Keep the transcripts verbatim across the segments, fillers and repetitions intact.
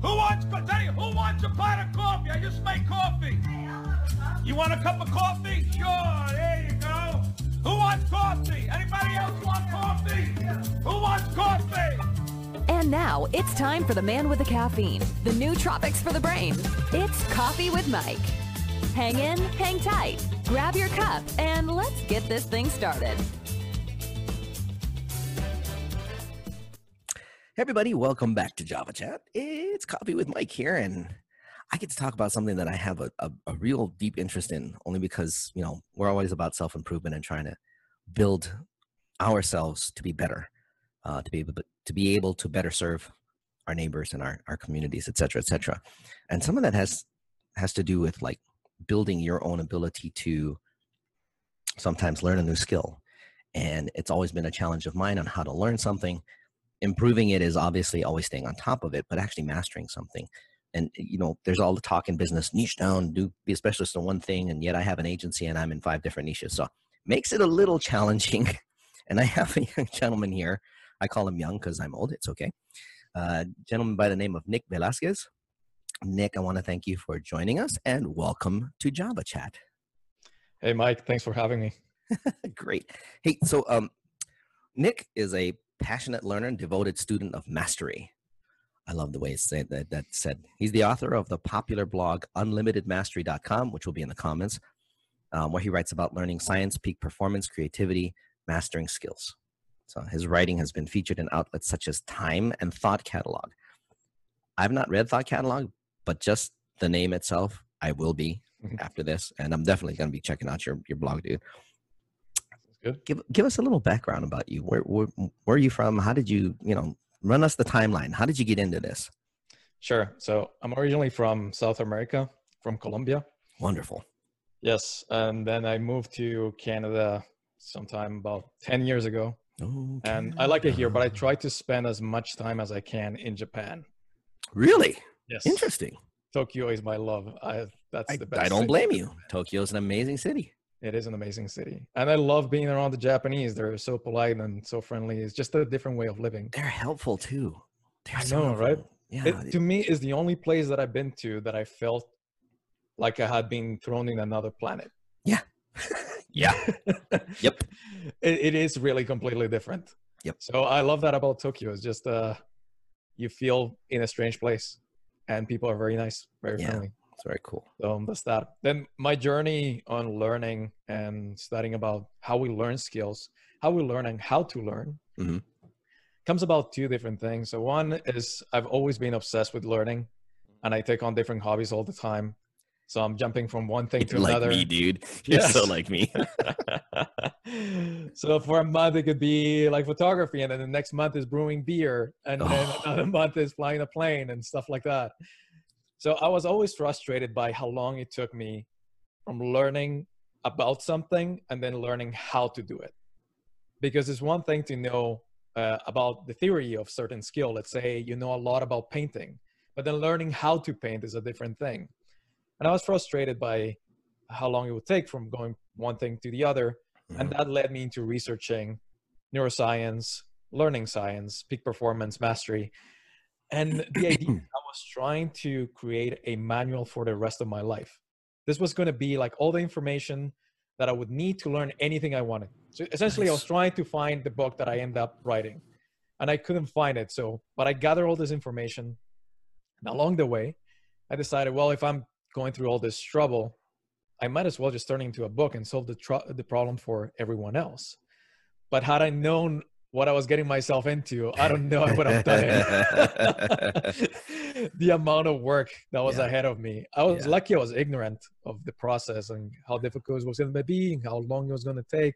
Who wants, tell you, who wants a pot of coffee? I just made coffee. Hey, I want a cup. You want a cup of coffee? Sure, there you go. Who wants coffee? Anybody else want coffee? Yeah. Who wants coffee? And now, it's time for the man with the caffeine, the new tropics for the brain. It's Coffee with Mike. Hang in, hang tight, grab your cup, and let's get this thing started. Hey everybody, welcome back to Java Chat. It's Coffee with Mike here, and I get to talk about something that I have a, a, a real deep interest in, only because, you know, we're always about self-improvement and trying to build ourselves to be better, uh, to be able to, to be able to better serve our neighbors and our, our communities, et cetera, et cetera. And some of that has, has to do with like building your own ability to sometimes learn a new skill. And it's always been a challenge of mine on how to learn something. Improving it is obviously always staying on top of it, but actually mastering something. And, you know, there's all the talk in business, niche down, do be a specialist in one thing. And yet I have an agency and I'm in five different niches. So makes it a little challenging. And I have a young gentleman here. I call him young because I'm old. It's okay. Uh, gentleman by the name of Nick Velasquez. Nick, I want to thank you for joining us and welcome to Java Chat. Hey, Mike, thanks for having me. Great. Hey, so um, Nick is a passionate learner and devoted student of mastery. I love the way it's said that, that said. He's the author of the popular blog unlimited mastery dot com, which will be in the comments, um, where he writes about learning science, peak performance, creativity, mastering skills. So his writing has been featured in outlets such as Time and Thought Catalog. I've not read Thought Catalog, but just the name itself, I will be after this, and I'm definitely going to be checking out your, your blog, dude. Good. Give, give us a little background about you. Where, where, where are you from? How did you, you know, run us the timeline. How did you get into this? Sure. So I'm originally from South America, from Colombia. Wonderful. Yes. And then I moved to Canada sometime about ten years ago. Oh, and I like it here, but I try to spend as much time as I can in Japan. Really? Yes. Interesting. Tokyo is my love. I, that's I, the best I don't blame you. Tokyo is an amazing city. It is an amazing city. And I love being around the Japanese. They're so polite and so friendly. It's just a different way of living. They're helpful too. They're I so know, helpful. Right? Yeah. It, to me, is the only place that I've been to that I felt like I had been thrown in another planet. Yeah. Yeah. Yep. It, it is really completely different. Yep. So I love that about Tokyo. It's just uh, you feel in a strange place and people are very nice, very yeah. friendly. It's very cool. So that's that. Then my journey on learning and studying about how we learn skills, how we learn and how to learn mm-hmm. comes about two different things. So one is I've always been obsessed with learning and I take on different hobbies all the time. So I'm jumping from one thing You're to like another. Me, dude. You're yes. so like me. So for a month, it could be like photography. And then the next month is brewing beer. And oh. then another month is flying a plane and stuff like that. So I was always frustrated by how long it took me from learning about something and then learning how to do it. Because it's one thing to know uh, about the theory of certain skill. Let's say you know a lot about painting, but then learning how to paint is a different thing. And I was frustrated by how long it would take from going one thing to the other. Mm-hmm. And that led me into researching neuroscience, learning science, peak performance, mastery. And the idea, I was trying to create a manual for the rest of my life. This was going to be like all the information that I would need to learn anything I wanted. So essentially, nice. I was trying to find the book that I ended up writing, and I couldn't find it. So, but I gathered all this information, and along the way, I decided, well, if I'm going through all this trouble, I might as well just turn it into a book and solve the, tr- the problem for everyone else. But had I known what I was getting myself into, I don't know what I've done. The amount of work that was yeah. ahead of me. I was yeah. lucky I was ignorant of the process and how difficult it was going to be and how long it was going to take.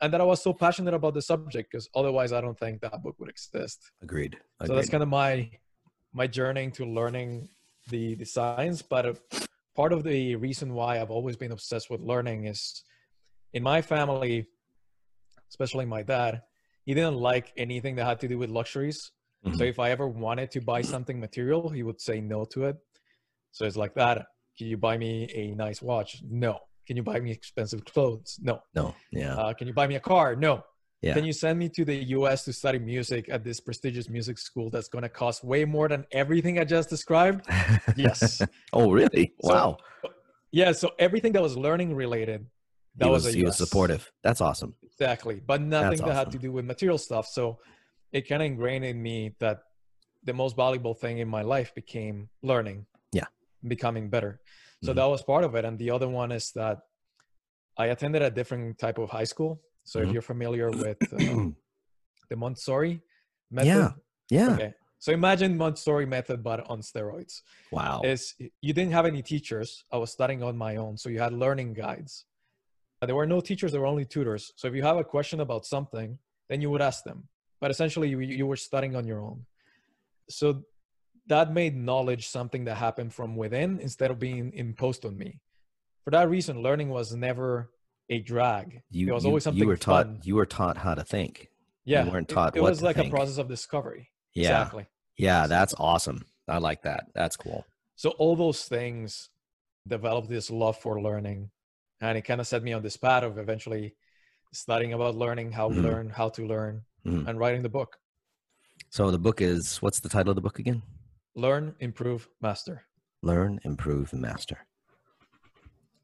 And that I was so passionate about the subject because otherwise I don't think that book would exist. Agreed. Agreed. So that's kind of my my journey to learning the, the science. But part of the reason why I've always been obsessed with learning is in my family, especially my dad, he didn't like anything that had to do with luxuries. Mm-hmm. So if I ever wanted to buy something material, he would say no to it. So it's like that. Can you buy me a nice watch? No. Can you buy me expensive clothes? No. No. Yeah. Uh, can you buy me a car? No. Yeah. Can you send me to the U S to study music at this prestigious music school that's going to cost way more than everything I just described? Yes. Oh, really? Wow. So, yeah. So everything that was learning related, that he was, was a he yes. was supportive. That's awesome. Exactly. But nothing that's that awesome. had to do with material stuff. So it kind of ingrained in me that the most valuable thing in my life became learning. Yeah. Becoming better. So mm-hmm. that was part of it. And the other one is that I attended a different type of high school. So mm-hmm. if you're familiar with um, the Montessori method. Yeah, yeah. Okay. So imagine Montessori method, but on steroids. Wow. It's, you didn't have any teachers. I was studying on my own. So you had learning guides. There were no teachers. There were only tutors. So if you have a question about something, then you would ask them. But essentially, you, you were studying on your own. So that made knowledge something that happened from within instead of being imposed on me. For that reason, learning was never a drag. You, it was you, always something you were taught. Fun. You were taught how to think. Yeah, you weren't taught. It, it what was to like think. a process of discovery. Yeah, exactly. Yeah, that's awesome. I like that. That's cool. So all those things developed this love for learning, and it kind of set me on this path of eventually studying about learning, how to mm-hmm. learn, how to learn, mm-hmm. and writing the book. So the book is, what's the title of the book again? Learn, Improve, Master. Learn, Improve, and Master.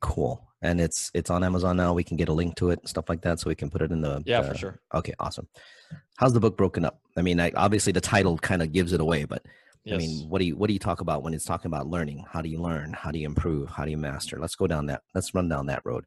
Cool. And it's it's on Amazon now. We can get a link to it and stuff like that, so we can put it in the yeah uh, for sure. Okay, awesome. How's the book broken up? I mean, I, obviously the title kind of gives it away, but yes. I mean, what do you what do you talk about when it's talking about learning? How do you learn? How do you improve? How do you master? Let's go down that. Let's run down that road.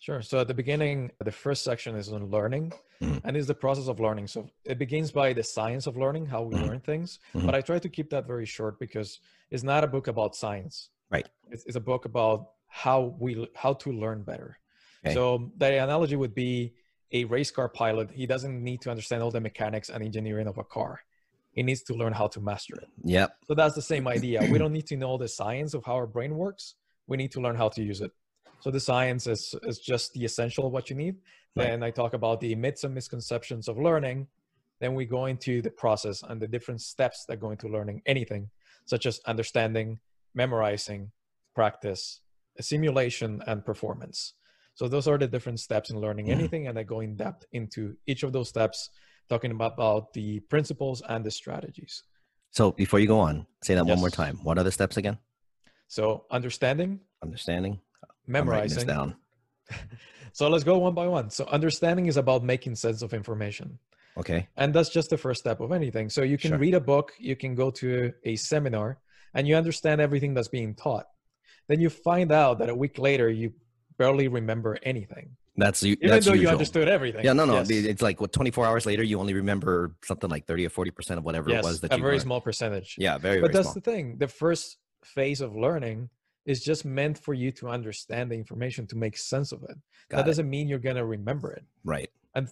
Sure. So at the beginning, the first section is on learning, mm-hmm. and it's the process of learning. So it begins by the science of learning, how we mm-hmm. learn things. Mm-hmm. But I try to keep that very short because it's not a book about science. Right. It's, it's a book about how we how to learn better. Okay. So the analogy would be a race car pilot. He doesn't need to understand all the mechanics and engineering of a car. He needs to learn how to master it. Yep. So that's the same idea. We don't need to know the science of how our brain works. We need to learn how to use it. So the science is, is just the essential of what you need. Right. Then I talk about the myths and misconceptions of learning. Then we go into the process and the different steps that go into learning anything, such as understanding, memorizing, practice, simulation, and performance. So those are the different steps in learning mm-hmm. anything, and I go in depth into each of those steps, talking about, about the principles and the strategies. So before you go on, say that yes. one more time. What are the steps again? So understanding. Understanding. Memorizing. I'm writing this down. So let's go one by one. So understanding is about making sense of information. Okay. And that's just the first step of anything. So you can sure. read a book, you can go to a seminar, and you understand everything that's being taught. Then you find out that a week later, you barely remember anything. That's Even that's though usual. You understood everything. Yeah, no, no. Yes. It's like what twenty-four hours later, you only remember something like thirty or forty percent of whatever yes, it was that you Yes, a very learned. small percentage. Yeah, very, but very that's small. The thing. The first phase of learning is just meant for you to understand the information, to make sense of it. Got that it. doesn't mean you're going to remember it. Right. And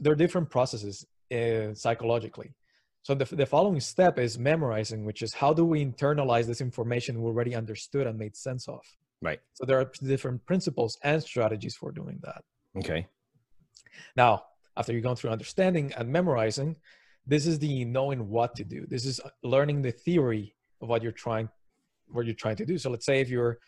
there are different processes uh, psychologically. So the, the following step is memorizing, which is how do we internalize this information we already understood and made sense of? Right. So there are different principles and strategies for doing that. Okay. Now, after you've gone through understanding and memorizing, this is the knowing what to do. This is learning the theory of what you're trying, what you're trying to do. So let's say if you're,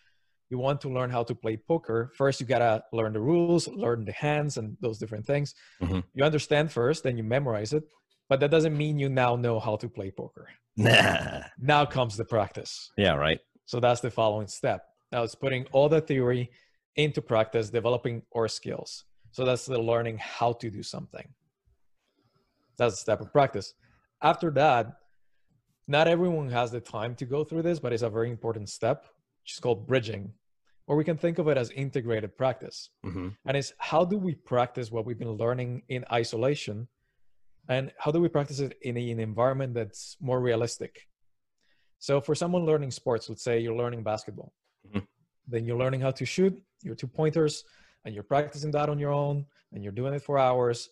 you want to learn how to play poker. First, you got to learn the rules, learn the hands and those different things. Mm-hmm. You understand first, then you memorize it. But that doesn't mean you now know how to play poker. Nah. Now comes the practice. Yeah, right. So that's the following step. Now it's putting all the theory into practice, developing our skills. So that's the learning how to do something. That's the step of practice. After that, not everyone has the time to go through this, but it's a very important step, which is called bridging, or we can think of it as integrated practice. Mm-hmm. And it's how do we practice what we've been learning in isolation? And how do we practice it in an environment that's more realistic? So for someone learning sports, let's say you're learning basketball, mm-hmm. then you're learning how to shoot your two pointers and you're practicing that on your own and you're doing it for hours.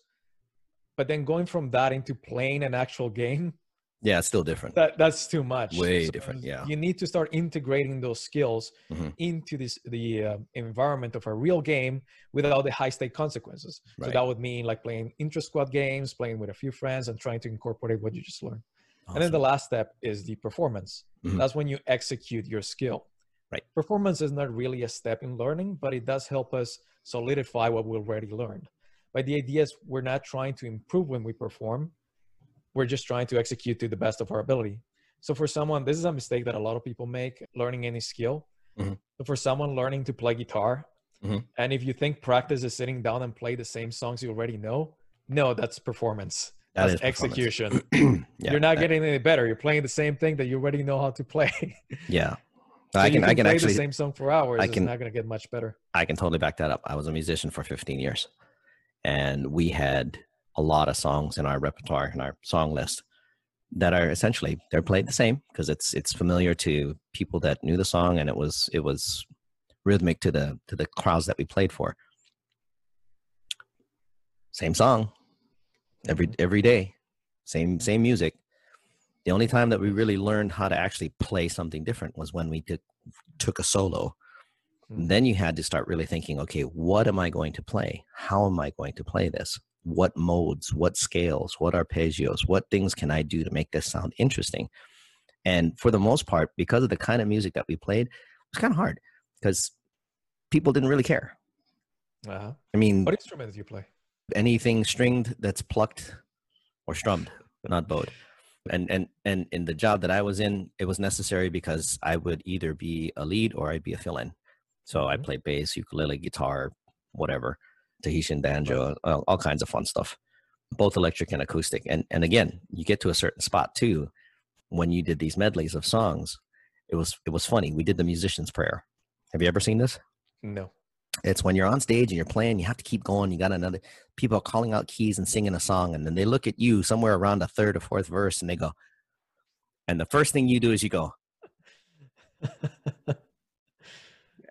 But then going from that into playing an actual game. Yeah, it's still different. That, that's too much. Way so different, yeah. You need to start integrating those skills mm-hmm. into this the uh, environment of a real game without the high-stake consequences. Right. So that would mean like playing intra-squad games, playing with a few friends, and trying to incorporate what you just learned. Awesome. And then the last step is the performance. Mm-hmm. That's when you execute your skill. Right. Performance is not really a step in learning, but it does help us solidify what we already learned. But the idea is we're not trying to improve when we perform. We're just trying to execute to the best of our ability. So for someone, this is a mistake that a lot of people make learning any skill. Mm-hmm. So for someone learning to play guitar, mm-hmm. and if you think practice is sitting down and play the same songs you already know, no, that's performance. That that's execution. Performance. yeah, you're not that. getting any better. You're playing the same thing that you already know how to play. yeah. So I can, can I can play actually the same song for hours. I can, it's not going to get much better. I can totally back that up. I was a musician for fifteen years and we had a lot of songs in our repertoire and our song list that are essentially, they're played the same because it's, it's familiar to people that knew the song, and it was, it was rhythmic to the, to the crowds that we played for. Same song every, every day, same, same music. The only time that we really learned how to actually play something different was when we did, took a solo. And then you had to start really thinking, okay, what am I going to play? How am I going to play this? What modes, what scales, what arpeggios, what things can I do to make this sound interesting? And for the most part, because of the kind of music that we played, it was kind of hard because people didn't really care. Uh-huh. I mean, what instrument did you play? Anything stringed that's plucked or strummed, but not bowed. And, and, and in the job that I was in, it was necessary because I would either be a lead or I'd be a fill-in. So I played bass, ukulele, guitar, whatever, Tahitian banjo, all, all kinds of fun stuff, both electric and acoustic. And, and again, you get to a certain spot too. When you did these medleys of songs, it was, it was funny. We did the musician's prayer. Have you ever seen this? No. It's when you're on stage and you're playing, you have to keep going. You got another, people are calling out keys and singing a song. And then they look at you somewhere around a third or fourth verse and they go, and the first thing you do is you go,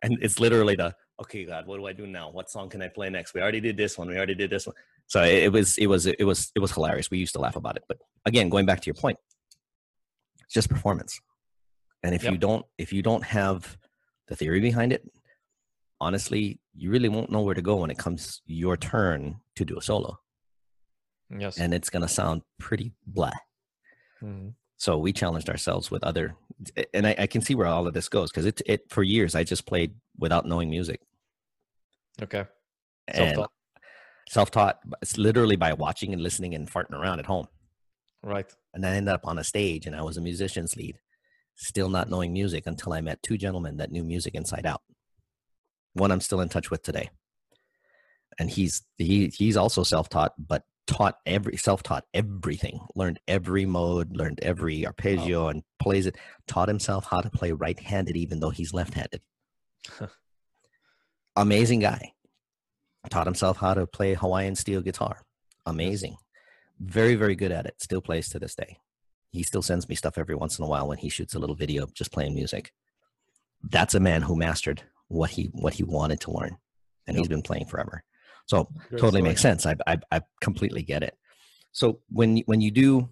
and it's literally the, okay, God, what do I do now? What song can I play next? We already did this one. We already did this one. So it was, it was, it was, it was hilarious. We used to laugh about it, but again, going back to your point, it's just performance. And if yep. you don't, if you don't have the theory behind it, honestly, you really won't know where to go when it comes your turn to do a solo. Yes. And it's going to sound pretty blah. Mm-hmm. So we challenged ourselves with other, and I, I can see where all of this goes. Cause it, it, for years, I just played without knowing music. Okay. Self-taught. Self-taught. It's literally by watching and listening and farting around at home. Right. And I ended up on a stage and I was a musician's lead, still not knowing music until I met two gentlemen that knew music inside out. One I'm still in touch with today. And he's, he, he's also self-taught, but taught every self-taught everything, learned every mode, learned every arpeggio, wow. and plays it, taught himself how to play right-handed, even though he's left-handed. Amazing guy. Taught himself how to play Hawaiian steel guitar. Amazing. Very, very good at it. Still plays to this day. He still sends me stuff every once in a while when he shoots a little video of just playing music. That's a man who mastered what he, what he wanted to learn. And yep. he's been playing forever. So Great totally story. makes sense. I, I, I completely get it. So when, when you do,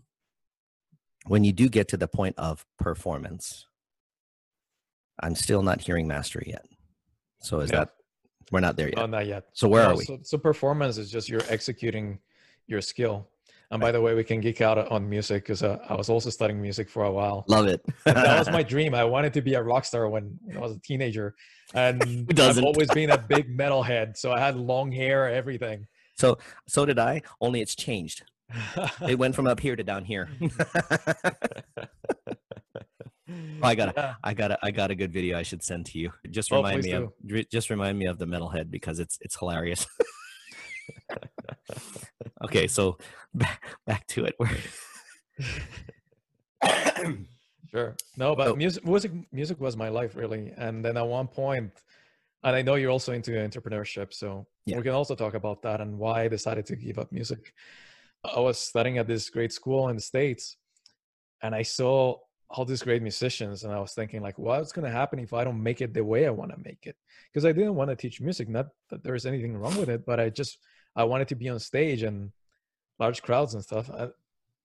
when you do get to the point of performance, I'm still not hearing mastery yet. So is yeah. that, we're not there yet. No, not yet. So where no, are we? So, so performance is just, you're executing your skill. And by the way, we can geek out on music because uh, I was also studying music for a while. Love it. That was my dream. I wanted to be a rock star when I was a teenager. And I've always been a big metalhead. So I had long hair, everything. So, so did I, only it's changed. It went from up here to down here. I got, yeah. I got, a, I got a good video I should send to you. Just remind oh, me do. of, just remind me of the metalhead because it's, it's hilarious. Okay, so back, back to it. Sure. No, but so, music, music, music was my life really. And then at one point, and I know you're also into entrepreneurship, so yeah. we can also talk about that and why I decided to give up music. I was studying at this great school in the States and I saw all these great musicians and I was thinking like, what's going to happen if I don't make it the way I want to make it? Because I didn't want to teach music, not that there's anything wrong with it, but I just, I wanted to be on stage and large crowds and stuff. I,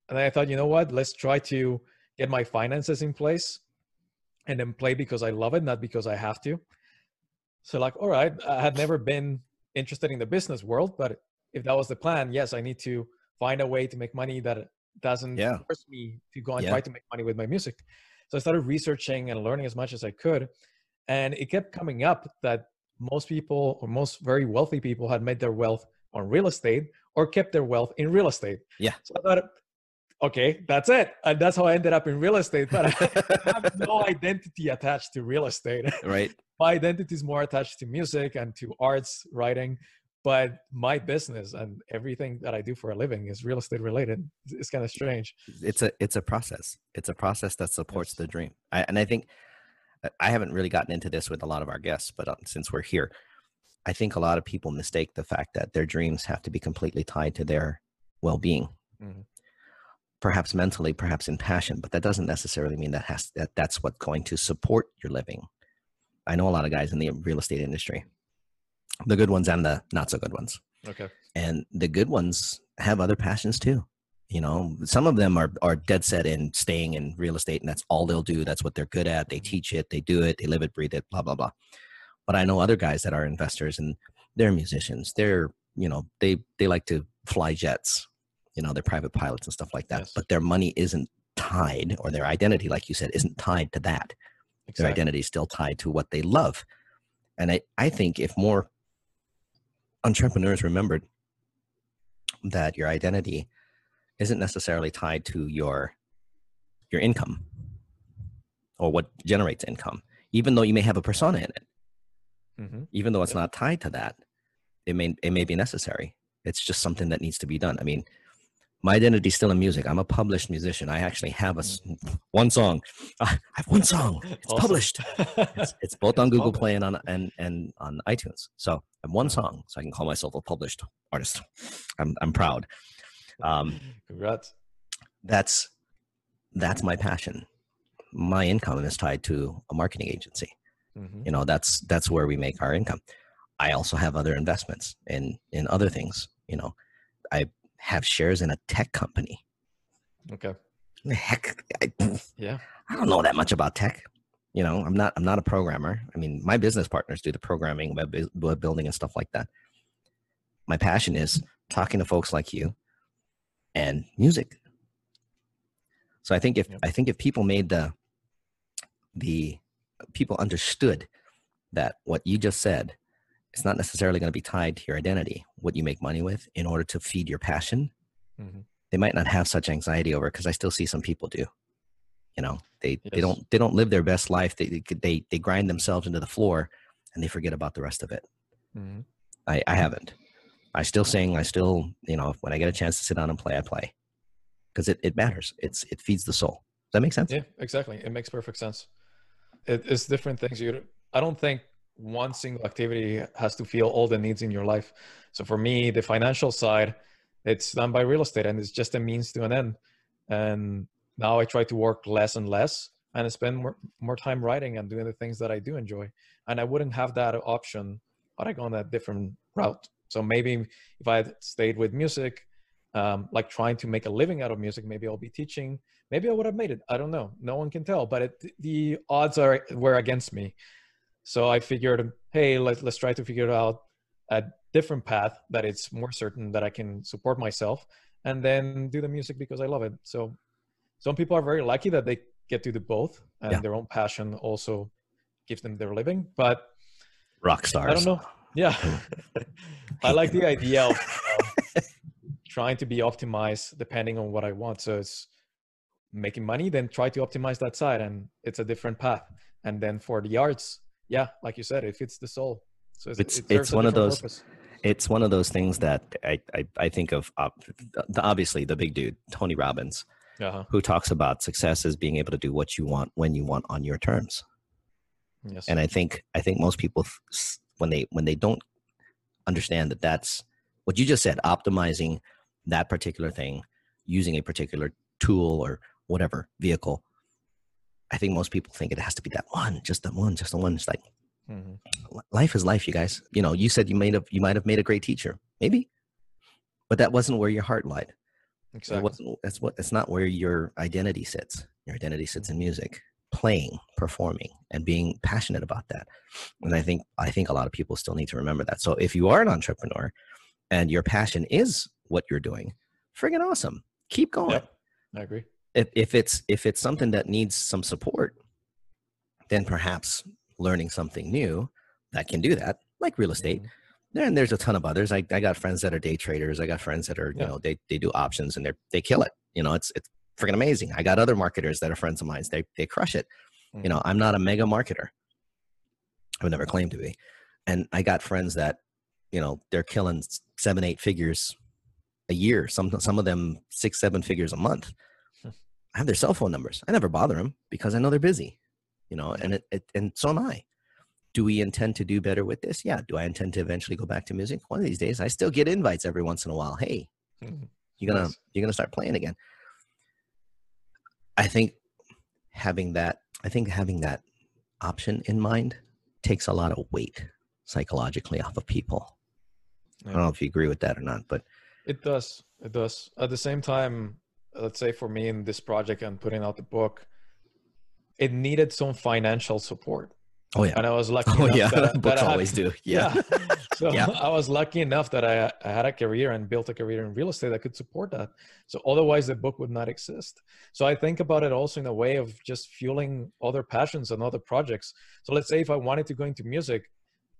and I thought, you know what, let's try to get my finances in place and then play because I love it, not because I have to. So like, all right, I had never been interested in the business world, but if that was the plan, yes, I need to find a way to make money that doesn't yeah. force me to go and yeah. try to make money with my music. So I started researching and learning as much as I could. And it kept coming up that most people or most very wealthy people had made their wealth on real estate or kept their wealth in real estate. Yeah. So I thought, okay, that's it. And that's how I ended up in real estate. But I have no identity attached to real estate. Right. My identity is more attached to music and to arts, writing. But my business and everything that I do for a living is real estate related. It's kind of strange. It's a, it's a process. It's a process that supports yes. the dream. I, and I think I haven't really gotten into this with a lot of our guests, but since we're here, I think a lot of people mistake the fact that their dreams have to be completely tied to their well-being, mm-hmm. perhaps mentally, perhaps in passion, but that doesn't necessarily mean that has that that's what's going to support your living. I know a lot of guys in the real estate industry, the good ones and the not so good ones. Okay. And the good ones have other passions too. You know, some of them are, are dead set in staying in real estate, and that's all they'll do. That's what they're good at. They teach it, they do it, they live it, breathe it, blah, blah, blah. But I know other guys that are investors and they're musicians. They're, you know, they, they like to fly jets, you know, they're private pilots and stuff like that, yes. but their money isn't tied, or their identity, like you said, isn't tied to that. Exactly. Their identity is still tied to what they love. And I, I think if more entrepreneurs remembered that your identity isn't necessarily tied to your, your income or what generates income, even though you may have a persona in it, mm-hmm. even though it's yeah. not tied to that, it may, it may be necessary. It's just something that needs to be done. I mean, my identity is still in music. I'm a published musician. I actually have a, one song. I have one song. It's awesome. Published. It's, it's both on Google Play and on, and, and on iTunes. So I have one song, so I can call myself a published artist. I'm, I'm proud. Um, Congrats. That's, that's my passion. My income is tied to a marketing agency. Mm-hmm. You know, that's, that's where we make our income. I also have other investments in, in other things. You know, I have shares in a tech company. Okay. Heck, I, yeah. I don't know that much about tech. You know, I'm not, I'm not a programmer. I mean, my business partners do the programming, web, web building and stuff like that. My passion is talking to folks like you, and music. So I think if yep. I think if people made the the people understood that what you just said, it's not necessarily going to be tied to your identity, what you make money with, in order to feed your passion, mm-hmm. they might not have such anxiety over it, because I still see some people do. You know, they yes. they don't they don't live their best life. They they they grind themselves into the floor and they forget about the rest of it. Mm-hmm. I, I haven't. I still sing. I still, you know, when I get a chance to sit down and play, I play, because it, it matters. It's, it feeds the soul. Does that make sense? Yeah, exactly. It makes perfect sense. It, it's different things. You, I don't think one single activity has to fill all the needs in your life. So for me, the financial side, it's done by real estate, and it's just a means to an end. And now I try to work less and less, and I spend more, more time writing and doing the things that I do enjoy. And I wouldn't have that option had I gone that different route. So maybe if I had stayed with music, um, like trying to make a living out of music, maybe I'll be teaching. Maybe I would have made it. I don't know. No one can tell, but it, the odds are were against me. So I figured, hey, let's, let's try to figure out a different path that it's more certain that I can support myself, and then do the music because I love it. So some people are very lucky that they get to do both, and yeah. their own passion also gives them their living, but rock stars. I don't know. Yeah, I like the idea of uh, trying to be optimized depending on what I want. So it's making money, then try to optimize that side, and it's a different path. And then for the arts, yeah, like you said, it fits the soul. So it's it's, it it's one of those. Purpose. It's one of those things that I I, I think of. Uh, the, obviously, the big dude Tony Robbins, uh-huh. who talks about success as being able to do what you want when you want on your terms. Yes. And I think I think most people. Th- when they, when they don't understand that that's what you just said, optimizing that particular thing, using a particular tool or whatever vehicle. I think most people think it has to be that one, just the one, just the one. It's like, mm-hmm. life is life, you guys. You know, you said you made a, you might've made a great teacher, maybe, but that wasn't where your heart lied. Exactly. It wasn't, that's what, it's not where your identity sits. Your identity sits in music, playing, performing, and being passionate about that. And I think, I think a lot of people still need to remember that. So if you are an entrepreneur and your passion is what you're doing, friggin' awesome. Keep going. Yep, I agree. If, if it's, if it's something that needs some support, then perhaps learning something new that can do that, like real estate, mm-hmm. And there's a ton of others. I, I got friends that are day traders. I got friends that are, you yeah. know, they, they do options and they they kill it. You know, it's, it's freaking amazing. I got other marketers that are friends of mine. They, they crush it. Mm. You know, I'm not a mega marketer. I've never claimed to be. And I got friends that, you know, they're killing seven, eight figures a year. Some, some of them six, seven figures a month. I have their cell phone numbers. I never bother them because I know they're busy, you know, and it, it and so am I. Do we intend to do better with this? Yeah. Do I intend to eventually go back to music? One of these days, I still get invites every once in a while. Hey, mm-hmm. you're gonna nice. you're gonna start playing again. I think having that, I think having that option in mind takes a lot of weight psychologically off of people. Yeah. I don't know if you agree with that or not, but it does. It does. At the same time, let's say for me in this project and putting out the book, it needed some financial support. Oh yeah, and I was lucky. Oh yeah, that, books that I always had, do. Yeah, yeah. So yeah. I was lucky enough that I, I had a career and built a career in real estate that could support that. So otherwise, the book would not exist. So I think about it also in a way of just fueling other passions and other projects. So let's say if I wanted to go into music,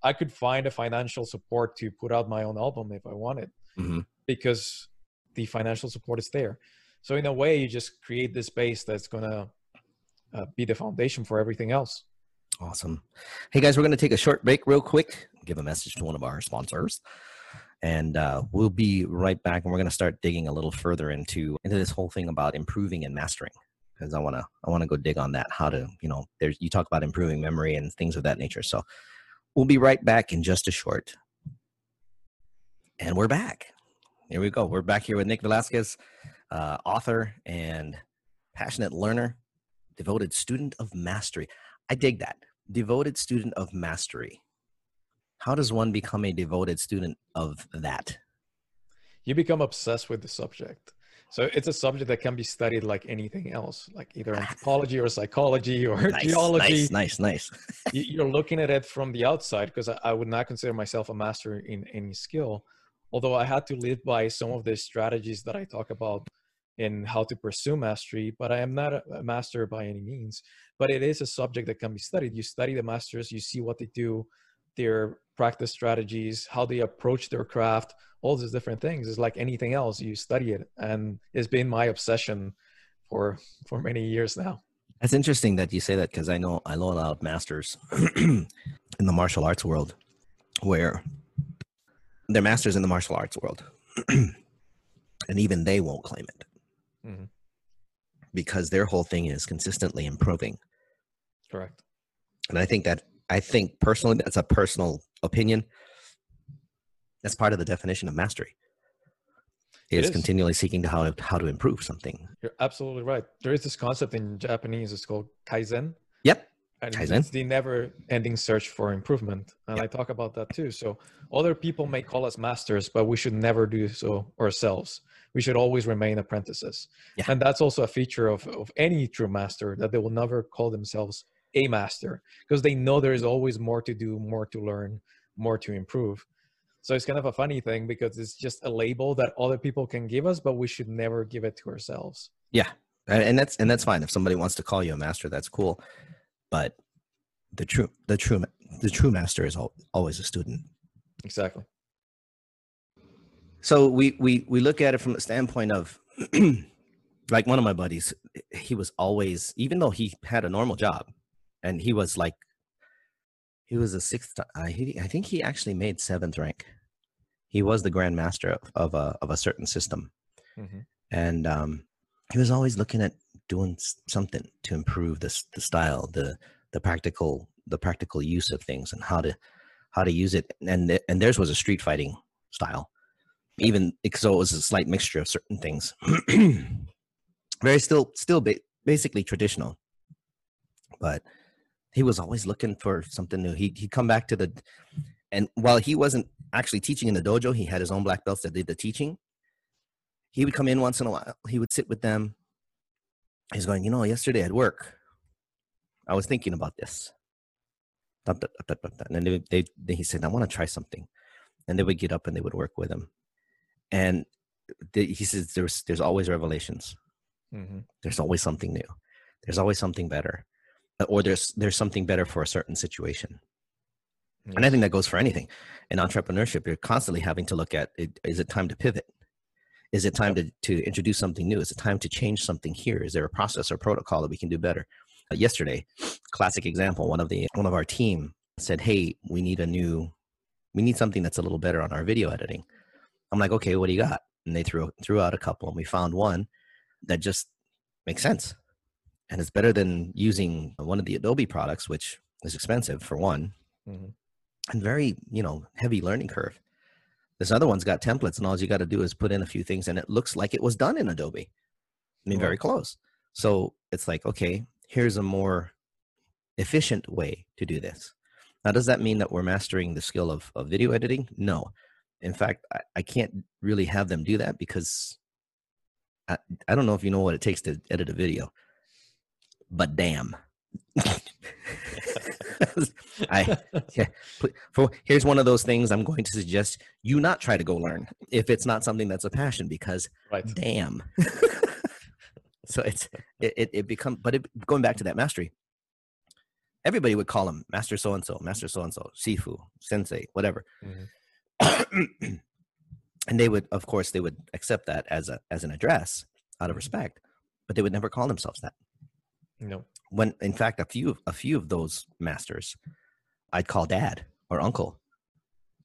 I could find a financial support to put out my own album if I wanted, mm-hmm. because the financial support is there. So in a way, you just create this base that's gonna uh, be the foundation for everything else. Awesome. Hey guys, we're going to take a short break real quick, give a message to one of our sponsors, and uh, we'll be right back. And we're going to start digging a little further into, into this whole thing about improving and mastering. Cause I want to, I want to go dig on that, how to, you know, there's, you talk about improving memory and things of that nature. So we'll be right back in just a short. And we're back. Here we go. We're back here with Nick Velasquez, uh, author and passionate learner, devoted student of mastery. I dig that. Devoted student of mastery. How does one become a devoted student of that? You become obsessed with the subject. So it's a subject that can be studied like anything else, like either anthropology or psychology or nice, geology. Nice, nice, nice. You're looking at it from the outside, because I would not consider myself a master in any skill, although I had to live by some of the strategies that I talk about in how to pursue mastery, but I am not a master by any means, but it is a subject that can be studied. You study the masters, you see what they do, their practice strategies, how they approach their craft, all these different things. It's like anything else, you study it. And it's been my obsession for, for many years now. That's interesting that you say that, because I know I know a lot of masters in the martial arts world where they're masters in the martial arts world and even they won't claim it. Mm-hmm. Because their whole thing is consistently improving. Correct. And I think that, I think personally, that's a personal opinion. That's part of the definition of mastery. It, it is, is continually seeking to how, how to improve something. You're absolutely right. There is this concept in Japanese, it's called Kaizen. Yep. And Kaizen. It's the never ending search for improvement. And yep. I talk about that too. So other people may call us masters, but we should never do so ourselves. We should always remain apprentices. Yeah. And that's also a feature of, of any true master, that they will never call themselves a master, because they know there is always more to do, more to learn, more to improve. So it's kind of a funny thing, because it's just a label that other people can give us, but we should never give it to ourselves. Yeah. And that's, and that's fine. If somebody wants to call you a master, that's cool. But the true, the true, the true master is always a student. Exactly. So we, we, we look at it from the standpoint of like one of my buddies, he was always, even though he had a normal job and he was like, he was a sixth, I, he, I think he actually made seventh rank. He was the grand master of, of a, of a certain system. Mm-hmm. And, um, he was always looking at doing something to improve this, the style, the, the practical, the practical use of things and how to, how to use it. And, and theirs was a street fighting style. Even so, it was a slight mixture of certain things. Very still, still ba basically traditional. But he was always looking for something new. He, he'd come back to the, and while he wasn't actually teaching in the dojo, he had his own black belts that did the teaching. He would come in once in a while. He would sit with them. He's going, you know, yesterday at work, I was thinking about this. And then they, they, they, he said, I want to try something. And they would get up and they would work with him. And the, he says, there's, there's always revelations. Mm-hmm. There's always something new. There's always something better, or there's, there's something better for a certain situation. Yes. And I think that goes for anything. In entrepreneurship, you're constantly having to look at, it, is it time to pivot? Is it time to, to introduce something new? Is it time to change something here? Is there a process or protocol that we can do better? Uh, yesterday, classic example, one of the one of our team said, hey, we need a new, we need something that's a little better on our video editing. I'm like, okay, what do you got? And they threw, threw out a couple, and we found one that just makes sense. And it's better than using one of the Adobe products, which is expensive for one, mm-hmm. and very, you know, heavy learning curve. This other one's got templates, and all you got to do is put in a few things, and it looks like it was done in Adobe. I mean, oh. very close. So it's like, okay, here's a more efficient way to do this. Now, does that mean that we're mastering the skill of, of video editing? No. In fact, I, I can't really have them do that because I, I don't know if you know what it takes to edit a video, but damn. I, yeah, for, here's one of those things I'm going to suggest you not try to go learn if it's not something that's a passion, because right. damn. So it's, it, it, it becomes, but it, going back to that mastery, everybody would call him Master So-and-so, Master So-and-so, Sifu, Sensei, whatever. Mm-hmm. And they would, of course, they would accept that as a, as an address out of respect, but they would never call themselves that. No. When in fact, a few, a few of those masters, I'd call dad or uncle,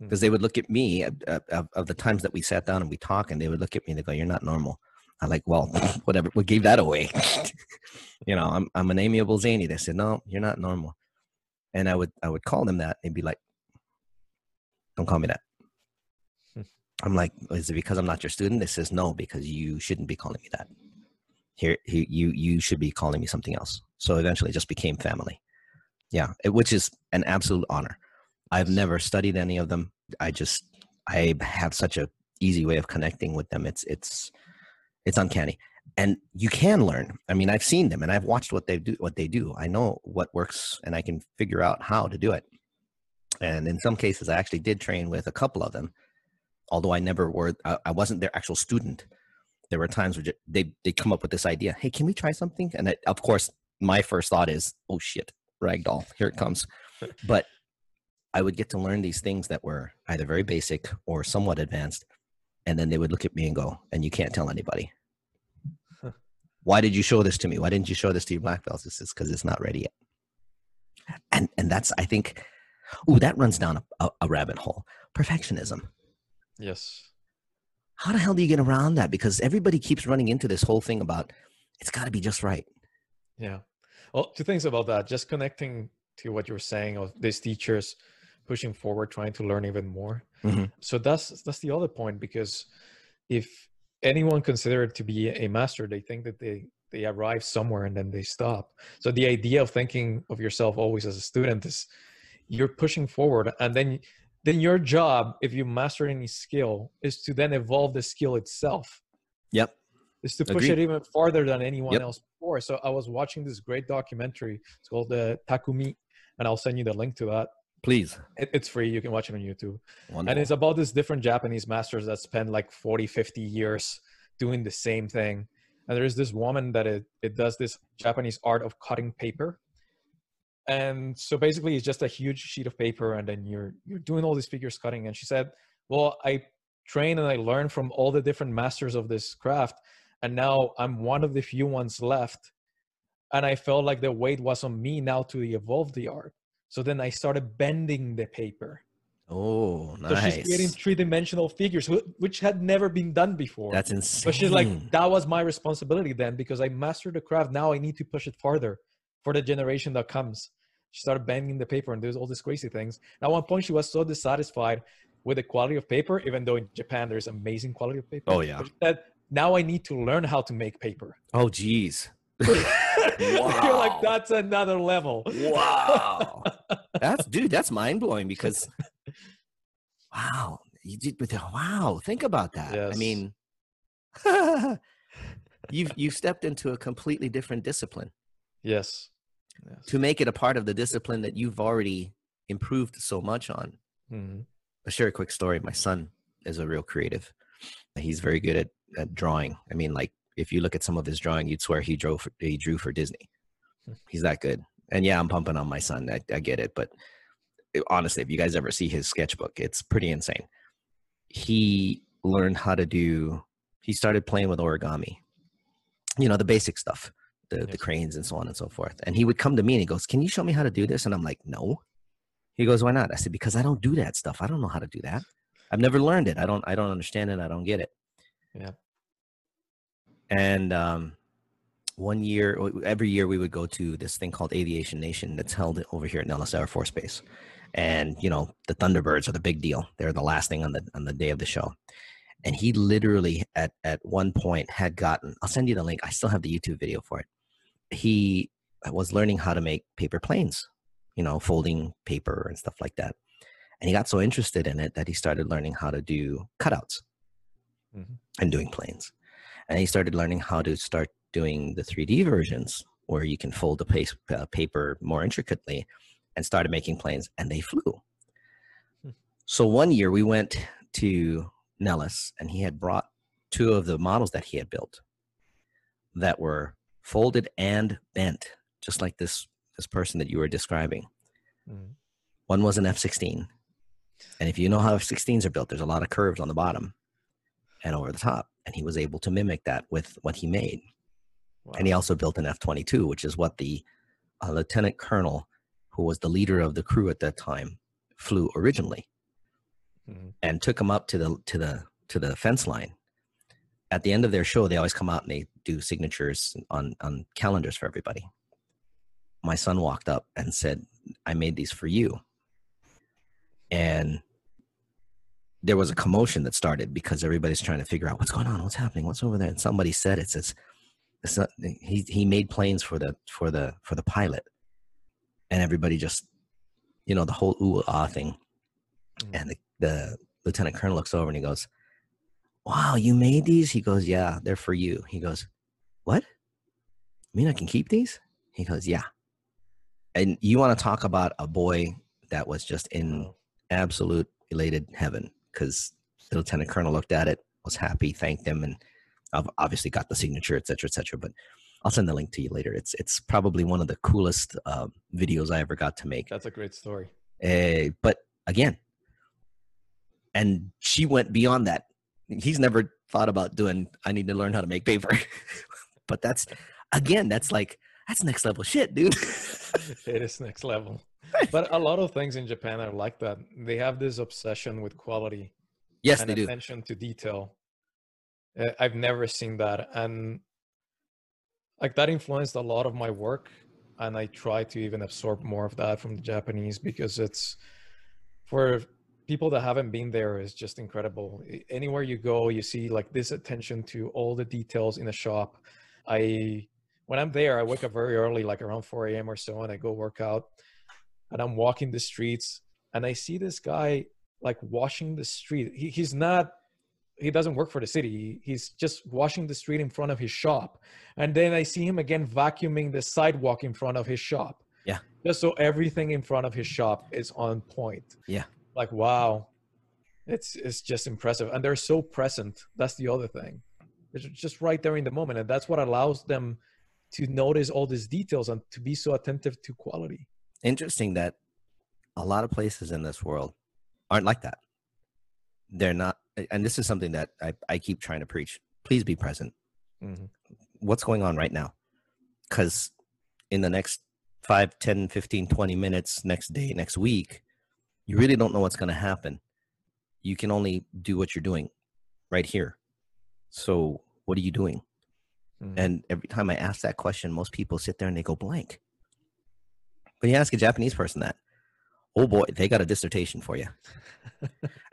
because they would look at me at, at, at, of the times that we sat down and we talk, and they would look at me and they go, "You're not normal." I'm like, "Well, whatever. We gave that away." You know, I'm I'm an amiable zany. They said, "No, you're not normal," and I would I would call them that. They'd be like, "Don't call me that." I'm like, "Is it because I'm not your student?" They says, "No, because you shouldn't be calling me that. Here, he, you you should be calling me something else." So eventually it just became family. Yeah, it, which is an absolute honor. I've never studied any of them. I just, I have such a easy way of connecting with them. It's, it's, it's uncanny. And you can learn. I mean, I've seen them and I've watched what they do, what they do. I know what works and I can figure out how to do it. And in some cases, I actually did train with a couple of them, although I never were, I, I wasn't their actual student. There were times where they they come up with this idea. Hey, can we try something? And I, of course, my first thought is, oh shit, ragdoll, here it comes. But I would get to learn these things that were either very basic or somewhat advanced. And then they would look at me and go, and you can't tell anybody. Huh. Why did you show this to me? Why didn't you show this to your black belts? This is because it's not ready yet. And and that's, I think, ooh, that runs down a, a, a rabbit hole. Perfectionism. Yes. How the hell do you get around that? Because everybody keeps running into this whole thing about it's got to be just right. Yeah. Well, two things about that. Just connecting to what you were saying of these teachers pushing forward, trying to learn even more. Mm-hmm. So that's that's the other point, because if anyone considered to be a master, they think that they, they arrive somewhere and then they stop. So the idea of thinking of yourself always as a student is you're pushing forward, and then then your job, if you master any skill, is to then evolve the skill itself. Yep. Is to push Agreed. It even farther than anyone yep. else before. So I was watching this great documentary. It's called the uh, Takumi, and I'll send you the link to that. Please. It, it's free. You can watch it on YouTube. Wonderful. And it's about these different Japanese masters that spend like forty, fifty years doing the same thing. And there is this woman that it, it does this Japanese art of cutting paper. And so basically it's just a huge sheet of paper, and then you're you're doing all these figures cutting. And she said, well, I train and I learn from all the different masters of this craft, and now I'm one of the few ones left. And I felt like the weight was on me now to evolve the art. So then I started bending the paper. Oh, nice. So she's creating three-dimensional figures, which had never been done before. That's insane. But she's like, that was my responsibility then, because I mastered the craft. Now I need to push it farther for the generation that comes. She started bending the paper and there's all these crazy things. And at one point she was so dissatisfied with the quality of paper, even though in Japan there's amazing quality of paper. Oh yeah. But she said, now I need to learn how to make paper. Oh, geez. Wow. You're like, that's another level. Wow. That's, dude, that's mind blowing, because wow. You did with the, wow. Think about that. Yes. I mean, you've, you've stepped into a completely different discipline. Yes. Yes. To make it a part of the discipline that you've already improved so much on. Mm-hmm. I'll share a quick story. My son is a real creative. He's very good at, at drawing. I mean, like, if you look at some of his drawing, you'd swear he, drove for, he drew for Disney. He's that good. And yeah, I'm pumping on my son. I, I get it. But honestly, if you guys ever see his sketchbook, it's pretty insane. He learned how to do, he started playing with origami, you know, the basic stuff, the, yes. the cranes and so on and so forth. And he would come to me and he goes, can you show me how to do this? And I'm like, no. He goes, why not? I said, because I don't do that stuff. I don't know how to do that. I've never learned it. I don't, I don't understand it. I don't get it. Yeah. And um, one year, every year we would go to this thing called Aviation Nation that's held over here at Nellis Air Force Base. And, you know, the Thunderbirds are the big deal. They're the last thing on the, on the day of the show. And he literally at, at one point had gotten, I'll send you the link. I still have the YouTube video for it. He was learning how to make paper planes, you know, folding paper and stuff like that. And he got so interested in it that he started learning how to do cutouts mm-hmm. and doing planes. And he started learning how to start doing the three D versions where you can fold the pace, uh, paper more intricately, and started making planes, and they flew. Hmm. So one year we went to Nellis and he had brought two of the models that he had built that were folded and bent, just like this, this person that you were describing. Hmm. One was an F sixteen. And if you know how F sixteens are built, there's a lot of curves on the bottom and over the top. And he was able to mimic that with what he made. Wow. And he also built an F twenty-two, which is what the uh, Lieutenant Colonel, who was the leader of the crew at that time, flew originally, mm-hmm. and took him up to the, to the, to the fence line. At the end of their show, they always come out and they do signatures on, on calendars for everybody. My son walked up and said, I made these for you. And there was a commotion that started because everybody's trying to figure out what's going on, what's happening, what's over there. And somebody said, it says, it's not, he, he made planes for the, for the, for the pilot. And everybody just, you know, the whole ooh ah thing. Mm. And the, the Lieutenant Colonel looks over and he goes, wow, you made these? He goes, yeah, they're for you. He goes, what? You mean I can keep these? He goes, yeah. And you want to talk about a boy that was just in absolute elated heaven, because the Lieutenant Colonel looked at it, was happy, thanked him, and I've obviously got the signature, et cetera, et cetera. But I'll send the link to you later. It's it's probably one of the coolest uh, videos I ever got to make. That's a great story. Uh, but again, and she went beyond that. He's never thought about doing, I need to learn how to make paper. But that's, again, that's like, that's next level shit, dude. It is next level. But a lot of things in Japan are like that. They have this obsession with quality. Yes, and they do. Attention to detail. Uh, I've never seen that. And like that influenced a lot of my work, and I try to even absorb more of that from the Japanese, because it's, for people that haven't been there, is just incredible. Anywhere you go, you see like this attention to all the details in a shop. I, when I'm there, I wake up very early, like around four a m or so, and I go work out, and I'm walking the streets and I see this guy like washing the street. He, he's not, he doesn't work for the city. He's just washing the street in front of his shop. And then I see him again vacuuming the sidewalk in front of his shop. Yeah. Just so everything in front of his shop is on point. Yeah. Like, wow, it's, it's just impressive. And they're so present. That's the other thing. They're just right there in the moment. And that's what allows them to notice all these details and to be so attentive to quality. Interesting that a lot of places in this world aren't like that. They're not. And this is something that I, I keep trying to preach. Please be present. Mm-hmm. What's going on right now? Because in the next five, ten, fifteen, twenty minutes, next day, next week, you really don't know what's going to happen. You can only do what you're doing right here. So what are you doing? Mm-hmm. And every time I ask that question, most people sit there and they go blank. But you ask a Japanese person that, oh boy, they got a dissertation for you.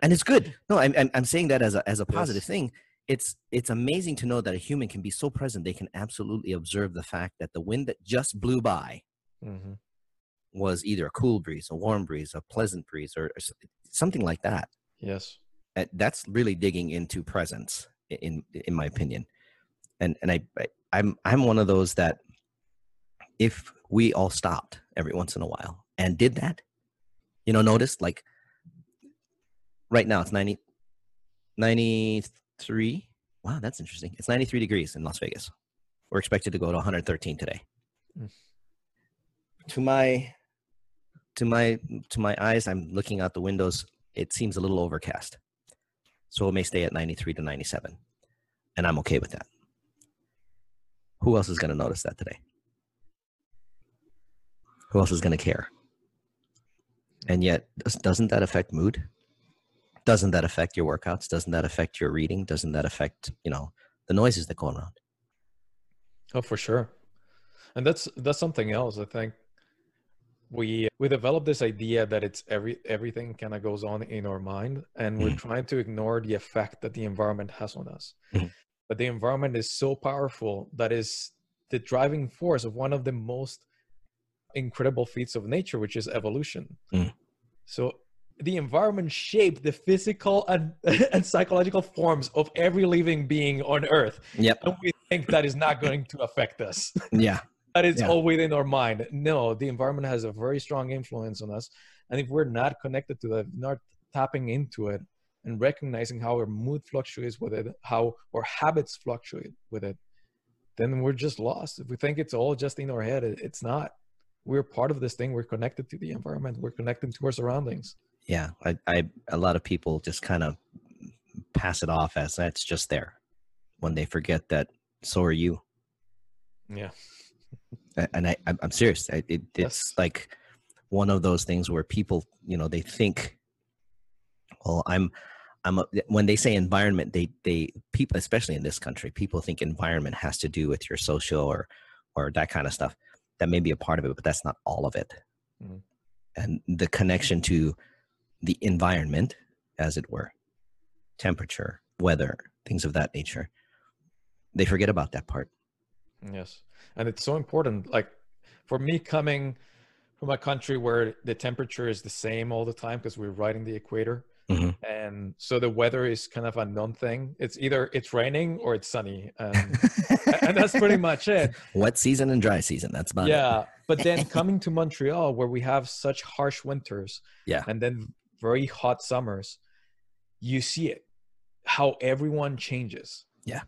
And it's good. No, I'm, I'm, I'm saying that as a, as a positive yes. thing. It's, it's amazing to know that a human can be so present. They can absolutely observe the fact that the wind that just blew by mm-hmm. was either a cool breeze, a warm breeze, a pleasant breeze, or, or something like that. Yes. That's really digging into presence in, in my opinion. And, and I, I, I'm, I'm one of those that if we all stopped every once in a while and did that, you know, notice like right now it's ninety, ninety-three. Wow, that's interesting. It's ninety-three degrees in Las Vegas. We're expected to go to one hundred thirteen today. Mm. To my to my to my eyes, I'm looking out the windows, it seems a little overcast. So it may stay at ninety-three to ninety-seven. And I'm okay with that. Who else is going to notice that today? Who else is going to care? And yet, doesn't that affect mood? Doesn't that affect your workouts? Doesn't that affect your reading? Doesn't that affect, you know, the noises that go around? Oh, for sure. And that's, that's something else. I think we, we developed this idea that it's every, everything kind of goes on in our mind, and we're mm-hmm. trying to ignore the effect that the environment has on us. Mm-hmm. But the environment is so powerful that is the driving force of one of the most incredible feats of nature, which is evolution. Mm. So the environment shaped the physical and, and psychological forms of every living being on Earth. Yep. And we think that is not going to affect us. Yeah. That it's yeah. all within our mind. No, the environment has a very strong influence on us. And if we're not connected to that, not tapping into it, and recognizing how our mood fluctuates with it, how our habits fluctuate with it, then we're just lost. If we think it's all just in our head, it's not. We're part of this thing. We're connected to the environment. We're connected to our surroundings. Yeah. I, I a lot of people just kind of pass it off as that's just there when they forget that. So are you. Yeah. And I, I'm serious. I, it, it's yes. like one of those things where people, you know, they think, well, I'm, I'm a, when they say environment, they, they people, especially in this country, people think environment has to do with your social or, or that kind of stuff. That may be a part of it, but that's not all of it. Mm-hmm. And the connection to the environment, as it were, temperature, weather, things of that nature, they forget about that part. Yes. And it's so important. Like for me, coming from a country where the temperature is the same all the time, because we're right in the equator. Mm-hmm. And so the weather is kind of a known thing. It's either it's raining or it's sunny. And, and that's pretty much it. Wet season and dry season. That's about yeah. it. But then coming to Montreal, where we have such harsh winters yeah. and then very hot summers, you see it, how everyone changes. Yeah.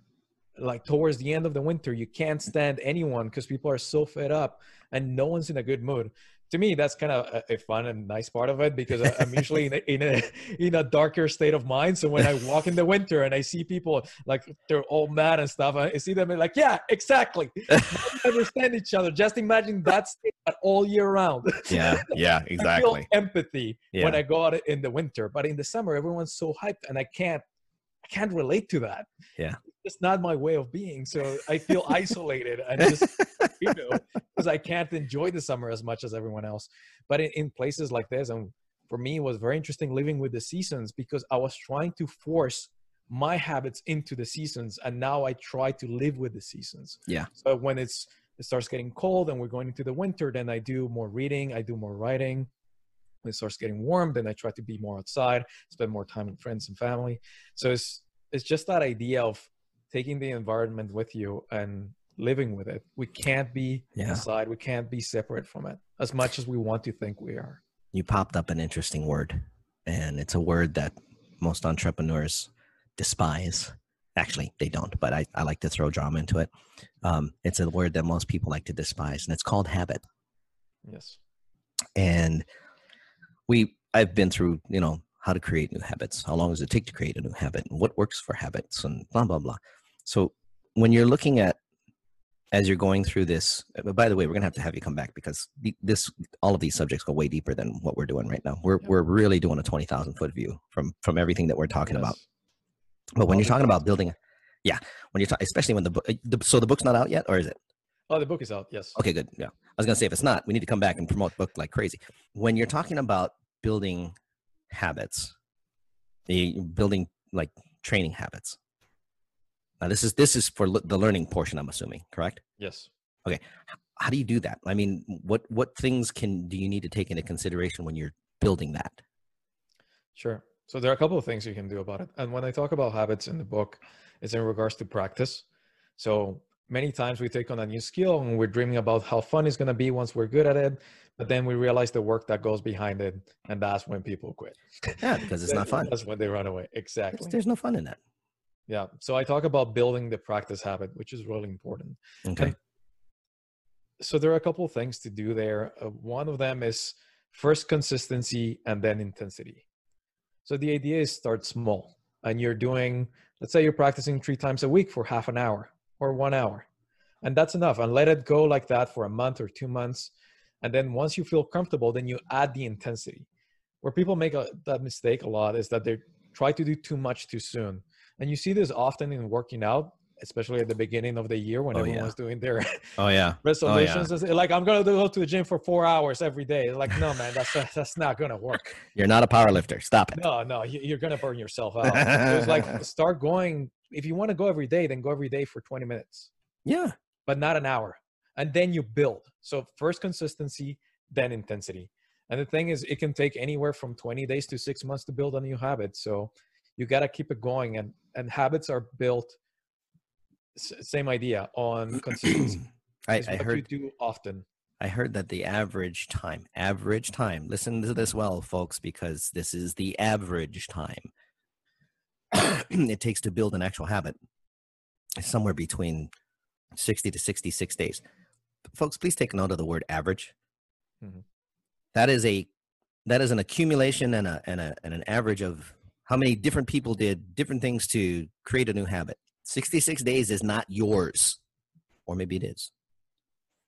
Like towards the end of the winter, you can't stand anyone because people are so fed up and no one's in a good mood. To me, that's kind of a fun and nice part of it, because I'm usually in a, in a in a darker state of mind. So when I walk in the winter and I see people like they're all mad and stuff, I see them and like, yeah, exactly. We understand each other. Just imagine that state all year round. Yeah, yeah, exactly. I feel empathy yeah. when I go out in the winter, but in the summer, everyone's so hyped, and I can't, I can't relate to that. Yeah. It's not my way of being. So I feel isolated and just, you know, because I can't enjoy the summer as much as everyone else. But in, in places like this, and for me, it was very interesting living with the seasons, because I was trying to force my habits into the seasons. And now I try to live with the seasons. Yeah. So when it's, it starts getting cold and we're going into the winter, then I do more reading, I do more writing. When it starts getting warm, then I try to be more outside, spend more time with friends and family. So it's, it's just that idea of taking the environment with you and living with it. We can't be yeah. aside. We can't be separate from it as much as we want to think we are. You popped up an interesting word, and it's a word that most entrepreneurs despise. Actually, they don't, but I, I like to throw drama into it. Um, it's a word that most people like to despise, and it's called habit. Yes. And we, I've been through, you know, how to create new habits. How long does it take to create a new habit, and what works for habits, and blah, blah, blah. So when you're looking at, as you're going through this, by the way, we're going to have to have you come back, because this, all of these subjects go way deeper than what we're doing right now. We're, yeah. we're really doing a twenty thousand foot view from, from everything that we're talking yes. about. But when all you're talking about building, yeah, when you're talking, especially when the book, so the book's not out yet, or is it? Oh, the book is out. Yes. Okay, good. Yeah. I was going to say, if it's not, we need to come back and promote the book like crazy. When you're talking about building habits, the building like training habits. Now this is, this is for le- the learning portion, I'm assuming, correct? Yes. Okay. How do you do that? I mean, what, what things can, do you need to take into consideration when you're building that? Sure. So there are a couple of things you can do about it. And when I talk about habits in the book, it's in regards to practice. So many times we take on a new skill and we're dreaming about how fun it's going to be once we're good at it. But then we realize the work that goes behind it. And that's when people quit. Yeah, because it's not fun. That's when they run away. Exactly. It's, there's no fun in that. Yeah. So I talk about building the practice habit, which is really important. Okay. And so there are a couple of things to do there. Uh, one of them is First consistency and then intensity. So the idea is start small, and you're doing, let's say you're practicing three times a week for half an hour or one hour, and that's enough, and let it go like that for a month or two months. And then once you feel comfortable, then you add the intensity. Where people make a, that mistake a lot is that they try to do too much too soon. And you see this often in working out, especially at the beginning of the year when oh, everyone yeah. was doing their oh, yeah. resolutions. Oh, yeah. Like, I'm going to go to the gym for four hours every day. Like, no, man, that's, that's not going to work. You're not a power lifter. Stop it. No, no, you're going to burn yourself out. So it's like, start going. If you want to go every day, then go every day for twenty minutes. Yeah. But not an hour. And then you build. So first consistency, then intensity. And the thing is, it can take anywhere from twenty days to six months to build a new habit. So you got to keep it going. And, and habits are built, same idea, on consistency. I, I heard you do often. I heard that the average time, average time, listen to this well, folks, because this is the average time it takes to build an actual habit, is somewhere between sixty to sixty-six days. Folks, please take note of the word average. Mm-hmm. That is a, that is an accumulation and a, and a, and an average of how many different people did different things to create a new habit. sixty-six days is not yours, or maybe it is.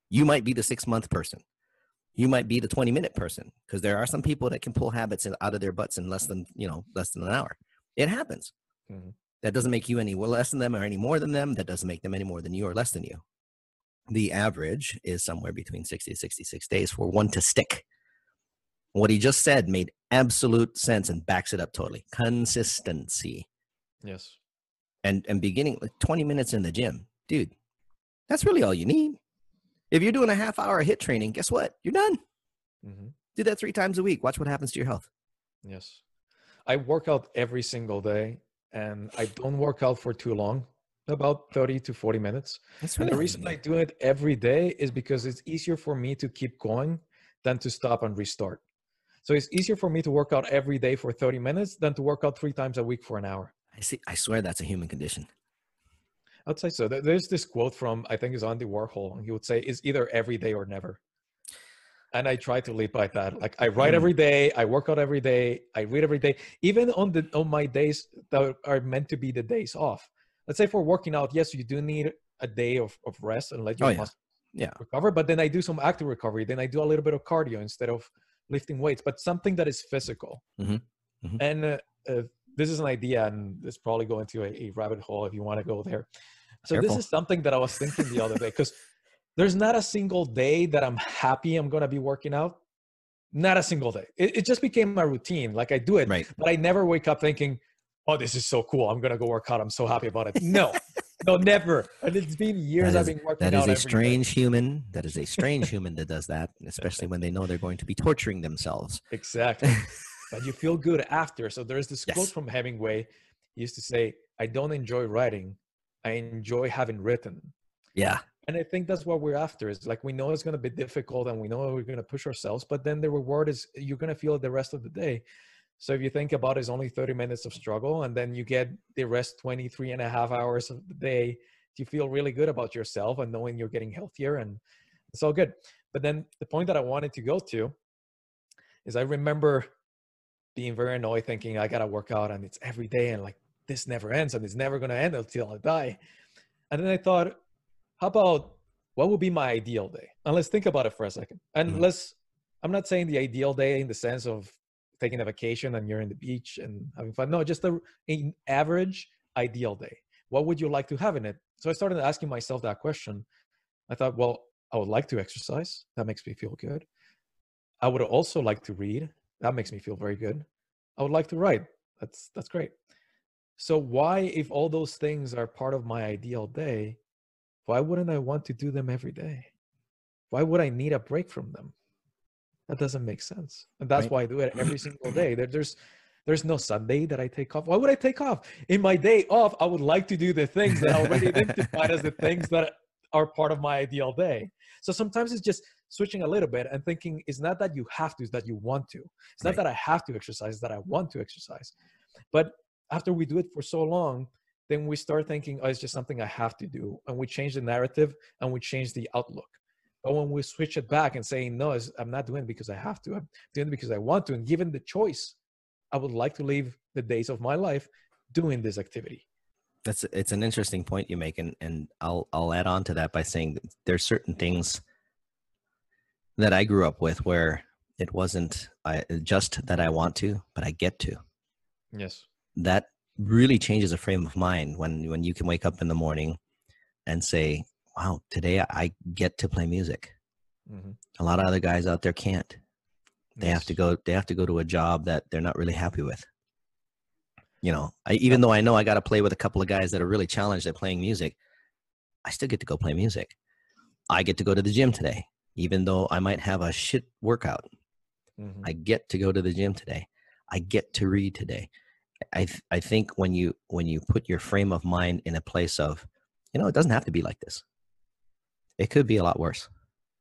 You might be the six month person. You might be the twenty minute person, because there are some people that can pull habits out of their butts in less than, you know, less than an hour. It happens. Mm-hmm. That doesn't make you any less than them or any more than them. That doesn't make them any more than you or less than you. The average is somewhere between sixty to sixty-six days for one to stick. What he just said made absolute sense and backs it up totally. Consistency. Yes. And, and beginning with twenty minutes in the gym, dude, that's really all you need. If you're doing a half hour HIIT training, guess what? You're done. Mm-hmm. Do that three times a week. Watch what happens to your health. Yes. I work out every single day, and I don't work out for too long, about thirty to forty minutes. That's really and the reason I do it every day is because it's easier for me to keep going than to stop and restart. So it's easier for me to work out every day for thirty minutes than to work out three times a week for an hour. I see. I swear that's a human condition. I'd say so. There's this quote from, I think it's Andy Warhol, and he would say, it's either every day or never. And I try to live by that. Like, I write every day, I work out every day, I read every day, even on the on my days that are meant to be the days off. Let's say for working out, yes, you do need a day of, of rest and let your oh, yeah. muscles yeah. recover, but then I do some active recovery. Then I do a little bit of cardio instead of lifting weights, but something that is physical. Mm-hmm. Mm-hmm. And uh, uh, this is an idea, and let's probably go into a, a rabbit hole if you want to go there. So Careful. This is something that I was thinking the other day, because there's not a single day that I'm happy I'm going to be working out. Not a single day. It, it just became my routine. Like, I do it, right. but I never wake up thinking, oh, this is so cool. I'm going to go work out. I'm so happy about it. No, no, never. And it's been years is, I've been working out. That is out a strange day. human. That is a strange human that does that, especially when they know they're going to be torturing themselves. Exactly. But you feel good after. So there's this yes. quote from Hemingway. He used to say, I don't enjoy writing. I enjoy having written. Yeah. And I think that's what we're after, is like, we know it's going to be difficult and we know we're going to push ourselves, but then the reward is you're going to feel it the rest of the day. So if you think about it, it's only thirty minutes of struggle, and then you get the rest twenty-three and a half hours of the day to feel really good about yourself and knowing you're getting healthier, and it's all good. But then the point that I wanted to go to is, I remember being very annoyed thinking, I got to work out and it's every day, and like, this never ends and it's never going to end until I die. And then I thought, how about what would be my ideal day? And let's think about it for a second. And mm-hmm. let's, I'm not saying the ideal day in the sense of taking a vacation and you're in the beach and having fun. No, just a, an average ideal day. What would you like to have in it? So I started asking myself that question. I thought, well, I would like to exercise. That makes me feel good. I would also like to read. That makes me feel very good. I would like to write. That's, that's great. So why, if all those things are part of my ideal day, why wouldn't I want to do them every day? Why would I need a break from them? That doesn't make sense. And that's right. why I do it every single day. There, there's, there's no Sunday that I take off. Why would I take off? In my day off, I would like to do the things that I already identified as the things that are part of my ideal day. So sometimes it's just switching a little bit and thinking, it's not that you have to, it's that you want to. It's right. not that I have to exercise, it's that I want to exercise. But after we do it for so long, then we start thinking, oh, it's just something I have to do. And we change the narrative and we change the outlook. But when we switch it back and saying, no, I'm not doing it because I have to, I'm doing it because I want to, and given the choice, I would like to live the days of my life doing this activity. That's, it's an interesting point you make. And, and I'll, I'll add on to that by saying that there's certain things that I grew up with where it wasn't I, just that I want to, but I get to. Yes. That really changes a frame of mind when, when you can wake up in the morning and say, wow, today I get to play music. Mm-hmm. A lot of other guys out there can't. They yes. have to go, they have to go to a job that they're not really happy with. You know, I, even though I know I got to play with a couple of guys that are really challenged at playing music, I still get to go play music. I get to go to the gym today, even though I might have a shit workout. Mm-hmm. I get to go to the gym today. I get to read today. I, th I think when you, when you put your frame of mind in a place of, you know, it doesn't have to be like this. It could be a lot worse.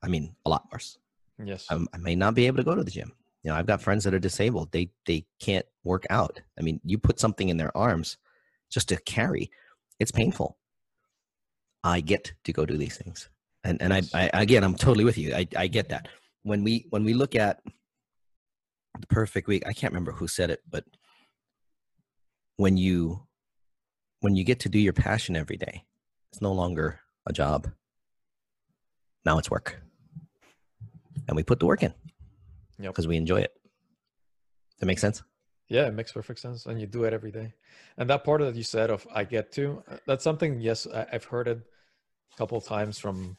I mean, a lot worse. Yes. I'm, I may not be able to go to the gym. You know, I've got friends that are disabled. They, they can't work out. I mean, you put something in their arms just to carry, it's painful. I get to go do these things. And, and I, I, again, I'm totally with you. I, I get that. When we, when we look at the perfect week, I can't remember who said it, but when you, when you get to do your passion every day, it's no longer a job. Now it's work, and we put the work in because yep. we enjoy it. Does that make sense? Yeah, it makes perfect sense. And you do it every day. And that part that you said of I get to, that's something, yes, I've heard it a couple of times from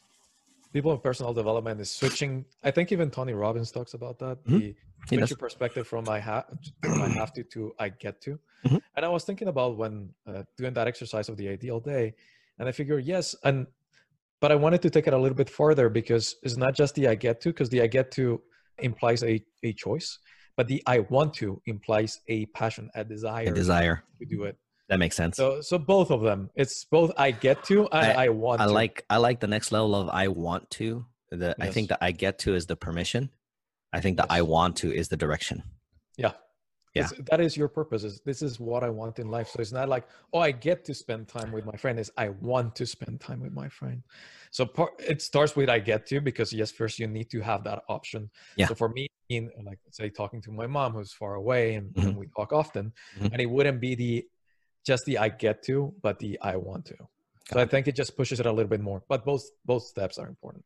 people in personal development is switching. I think even Tony Robbins talks about that. Mm-hmm. The switch yes. your perspective from I, ha from I have to to I get to. Mm-hmm. And I was thinking about when uh, doing that exercise of the ideal day, and I figure, yes, and but I wanted to take it a little bit further because it's not just the I get to, because the I get to implies a, a choice, but the I want to implies a passion, a desire, a desire to do it. That makes sense. So, so both of them, it's both I get to and I, I want I to. Like, I like the next level of I want to. The, yes. I think the I get to is the permission. I think the yes. I want to is the direction. Yeah. Yeah. That is your purpose. Is this is what I want in life. So it's not like, oh, I get to spend time with my friend. It's I want to spend time with my friend. So part, it starts with I get to, because yes, first you need to have that option. Yeah. So for me, in like say talking to my mom who's far away and, mm-hmm. and we talk often, mm-hmm. and it wouldn't be the just the I get to, but the I want to. So I think it just pushes it a little bit more. But both both steps are important.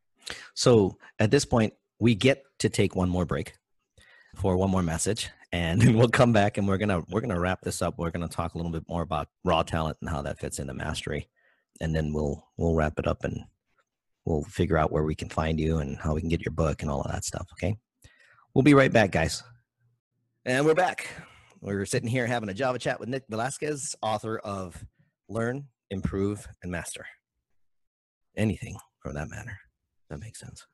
So at this point, we get to take one more break for one more message. And we'll come back and we're going to, we're going to wrap this up. We're going to talk a little bit more about raw talent and how that fits into mastery. And then we'll, we'll wrap it up and we'll figure out where we can find you and how we can get your book and all of that stuff. Okay. We'll be right back, guys. And we're back. We're sitting here having a Java chat with Nick Velasquez, author of Learn, Improve, and Master. Anything for that matter. That makes sense.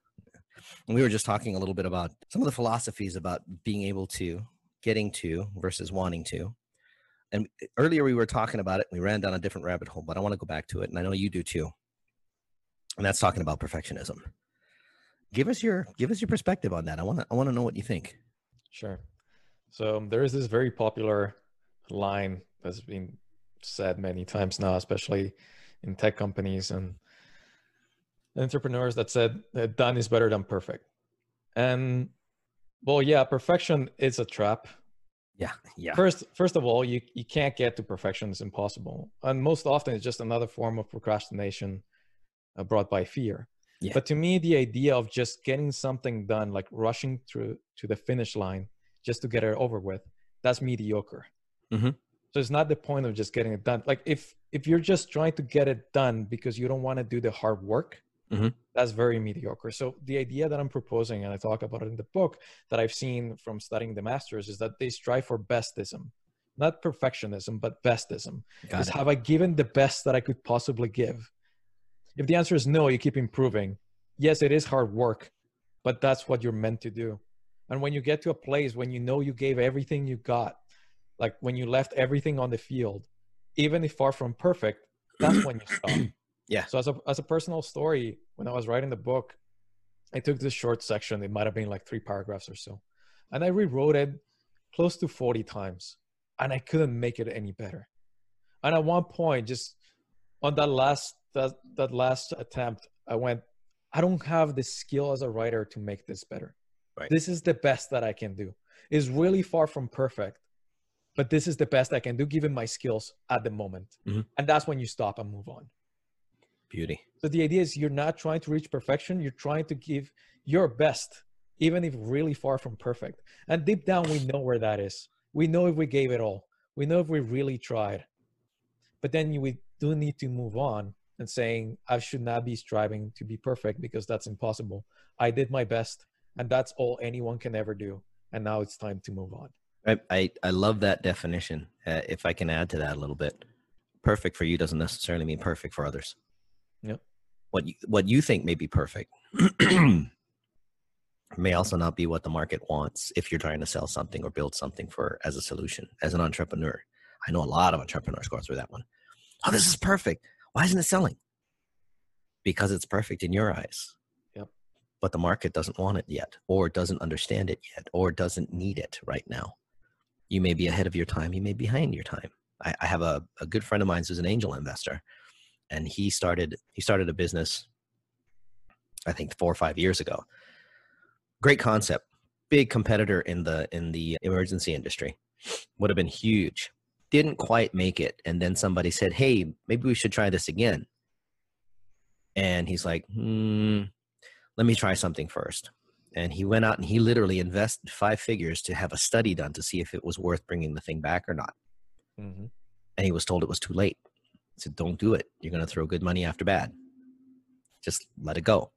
And we were just talking a little bit about some of the philosophies about being able to, getting to versus wanting to. And earlier we were talking about it. We ran down a different rabbit hole, but I want to go back to it. And I know you do too. And that's talking about perfectionism. Give us your, give us your perspective on that. I want to, I want to know what you think. Sure. So um, there is this very popular line that's been said many times now, especially in tech companies and entrepreneurs, that said that done is better than perfect. And well, yeah, perfection is a trap. Yeah, yeah. First, first of all, you, you can't get to perfection. It's impossible. And most often it's just another form of procrastination uh, brought by fear. Yeah. But to me, the idea of just getting something done, like rushing through to the finish line just to get it over with, that's mediocre. Mm-hmm. So it's not the point of just getting it done. Like if, if you're just trying to get it done because you don't want to do the hard work, mm-hmm. that's very mediocre. So the idea that I'm proposing, and I talk about it in the book, that I've seen from studying the masters, is that they strive for bestism, not perfectionism, but bestism. Is have I given the best that I could possibly give? If the answer is no, you keep improving. Yes, it is hard work, but that's what you're meant to do. And when you get to a place when you know you gave everything you got, like when you left everything on the field, even if far from perfect, that's when you stop. Yeah. So as a, as a personal story, when I was writing the book, I took this short section. It might've been like three paragraphs or so. And I rewrote it close to forty times, and I couldn't make it any better. And at one point, just on that last, that, that last attempt, I went, I don't have the skill as a writer to make this better. Right. This is the best that I can do. It's really far from perfect, but this is the best I can do given my skills at the moment. Mm-hmm. And that's when you stop and move on. Beauty. So the idea is you're not trying to reach perfection. You're trying to give your best, even if really far from perfect. And deep down, we know where that is. We know if we gave it all. We know if we really tried. But then we do need to move on and saying, I should not be striving to be perfect because that's impossible. I did my best, and that's all anyone can ever do. And now it's time to move on. I, I, I love that definition. Uh, if I can add to that a little bit, perfect for you doesn't necessarily mean perfect for others. Yeah. What you, what you think may be perfect may also not be what the market wants if you're trying to sell something or build something for as a solution, as an entrepreneur. I know a lot of entrepreneurs go through that one. Oh, this is perfect. Why isn't it selling? Because it's perfect in your eyes. Yep. But the market doesn't want it yet, or doesn't understand it yet, or doesn't need it right now. You may be ahead of your time. You may be behind your time. I, I have a, a good friend of mine who's an angel investor, and he started, he started a business, I think four or five years ago. Great concept, big competitor in the, in the emergency industry, would have been huge. Didn't quite make it. And then somebody said, hey, maybe we should try this again. And he's like, hmm, let me try something first. And he went out and he literally invested five figures to have a study done to see if it was worth bringing the thing back or not. Mm-hmm. And he was told it was too late. He said, don't do it. You're going to throw good money after bad. Just let it go.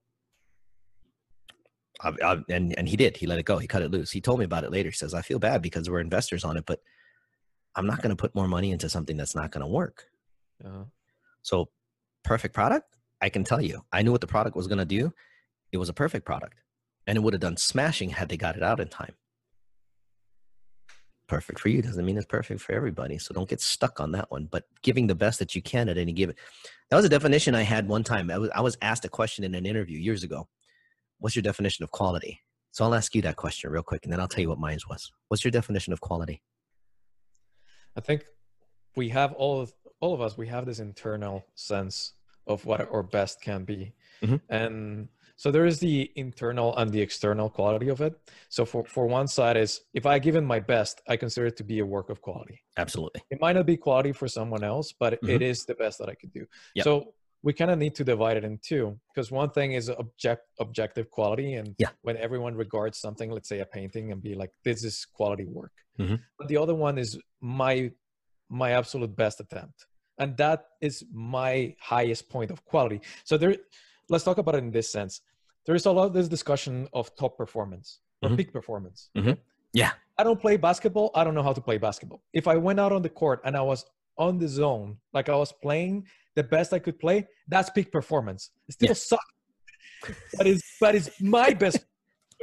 I, I, and, and he did. He let it go. He cut it loose. He told me about it later. He says, I feel bad because we're investors on it, but I'm not going to put more money into something that's not going to work. Uh-huh. So perfect product, I can tell you, I knew what the product was going to do. It was a perfect product, and it would have done smashing had they got it out in time. Perfect for you doesn't mean it's perfect for everybody. So don't get stuck on that one, but giving the best that you can at any given. That was a definition I had one time. I was, I was asked a question in an interview years ago. What's your definition of quality? So I'll ask you that question real quick, and then I'll tell you what mine was. What's your definition of quality? I think we have all of, all of us, we have this internal sense of what our best can be. Mm-hmm. And so there is the internal and the external quality of it. So for, for one side is, if I give in my best, I consider it to be a work of quality. Absolutely. It might not be quality for someone else, but mm-hmm. it is the best that I could do. Yep. So we kind of need to divide it in two, because one thing is object, objective quality. And yeah. when everyone regards something, let's say a painting, and be like, this is quality work. Mm-hmm. But the other one is my, my absolute best attempt. And that is my highest point of quality. So there, let's talk about it in this sense. There is a lot of this discussion of top performance or mm-hmm. peak performance. Mm-hmm. Yeah. I don't play basketball. I don't know how to play basketball. If I went out on the court and I was on the zone, like I was playing the best I could play, that's peak performance. It still yes. sucks, but it's, but it's my best.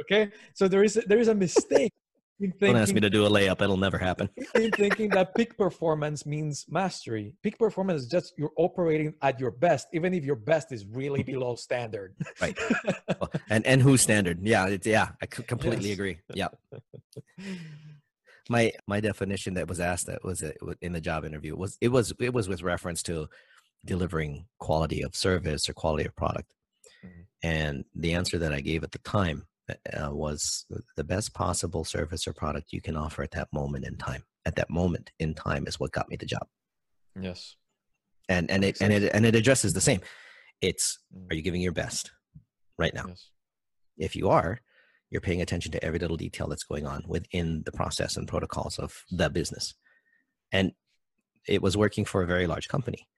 Okay. So there is, there is a mistake. In thinking, don't ask me to do a layup. It'll never happen. In thinking that peak performance means mastery. Peak performance is just you're operating at your best, even if your best is really below standard. Right. Well, and, and who's standard? Yeah. It's, yeah. I completely yes. agree. Yeah. My, my definition that was asked that was in the job interview was, it was, it was with reference to delivering quality of service or quality of product. Mm-hmm. And the answer that I gave at the time uh, was the best possible service or product you can offer at that moment in time. At that moment in time is what got me the job. Yes. And, and it, and it, and it addresses the same. It's, are you giving your best right now? Yes. If you are, you're paying attention to every little detail that's going on within the process and protocols of the business. And it was working for a very large company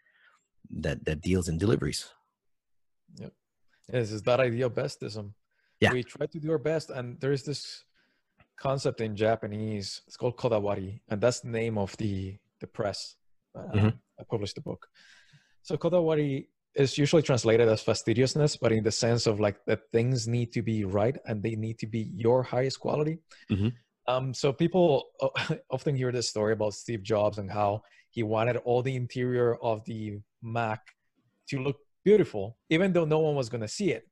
that, that deals in deliveries. Yep. This is that idea of bestism. Yeah. We try to do our best. And there's this concept in Japanese, it's called Kodawari. And that's the name of the, the press. Uh, mm-hmm. I published the book. So Kodawari, it's usually translated as fastidiousness, but in the sense of like that things need to be right and they need to be your highest quality. Mm-hmm. Um, so people often hear this story about Steve Jobs and how he wanted all the interior of the Mac to look beautiful, even though no one was going to see it.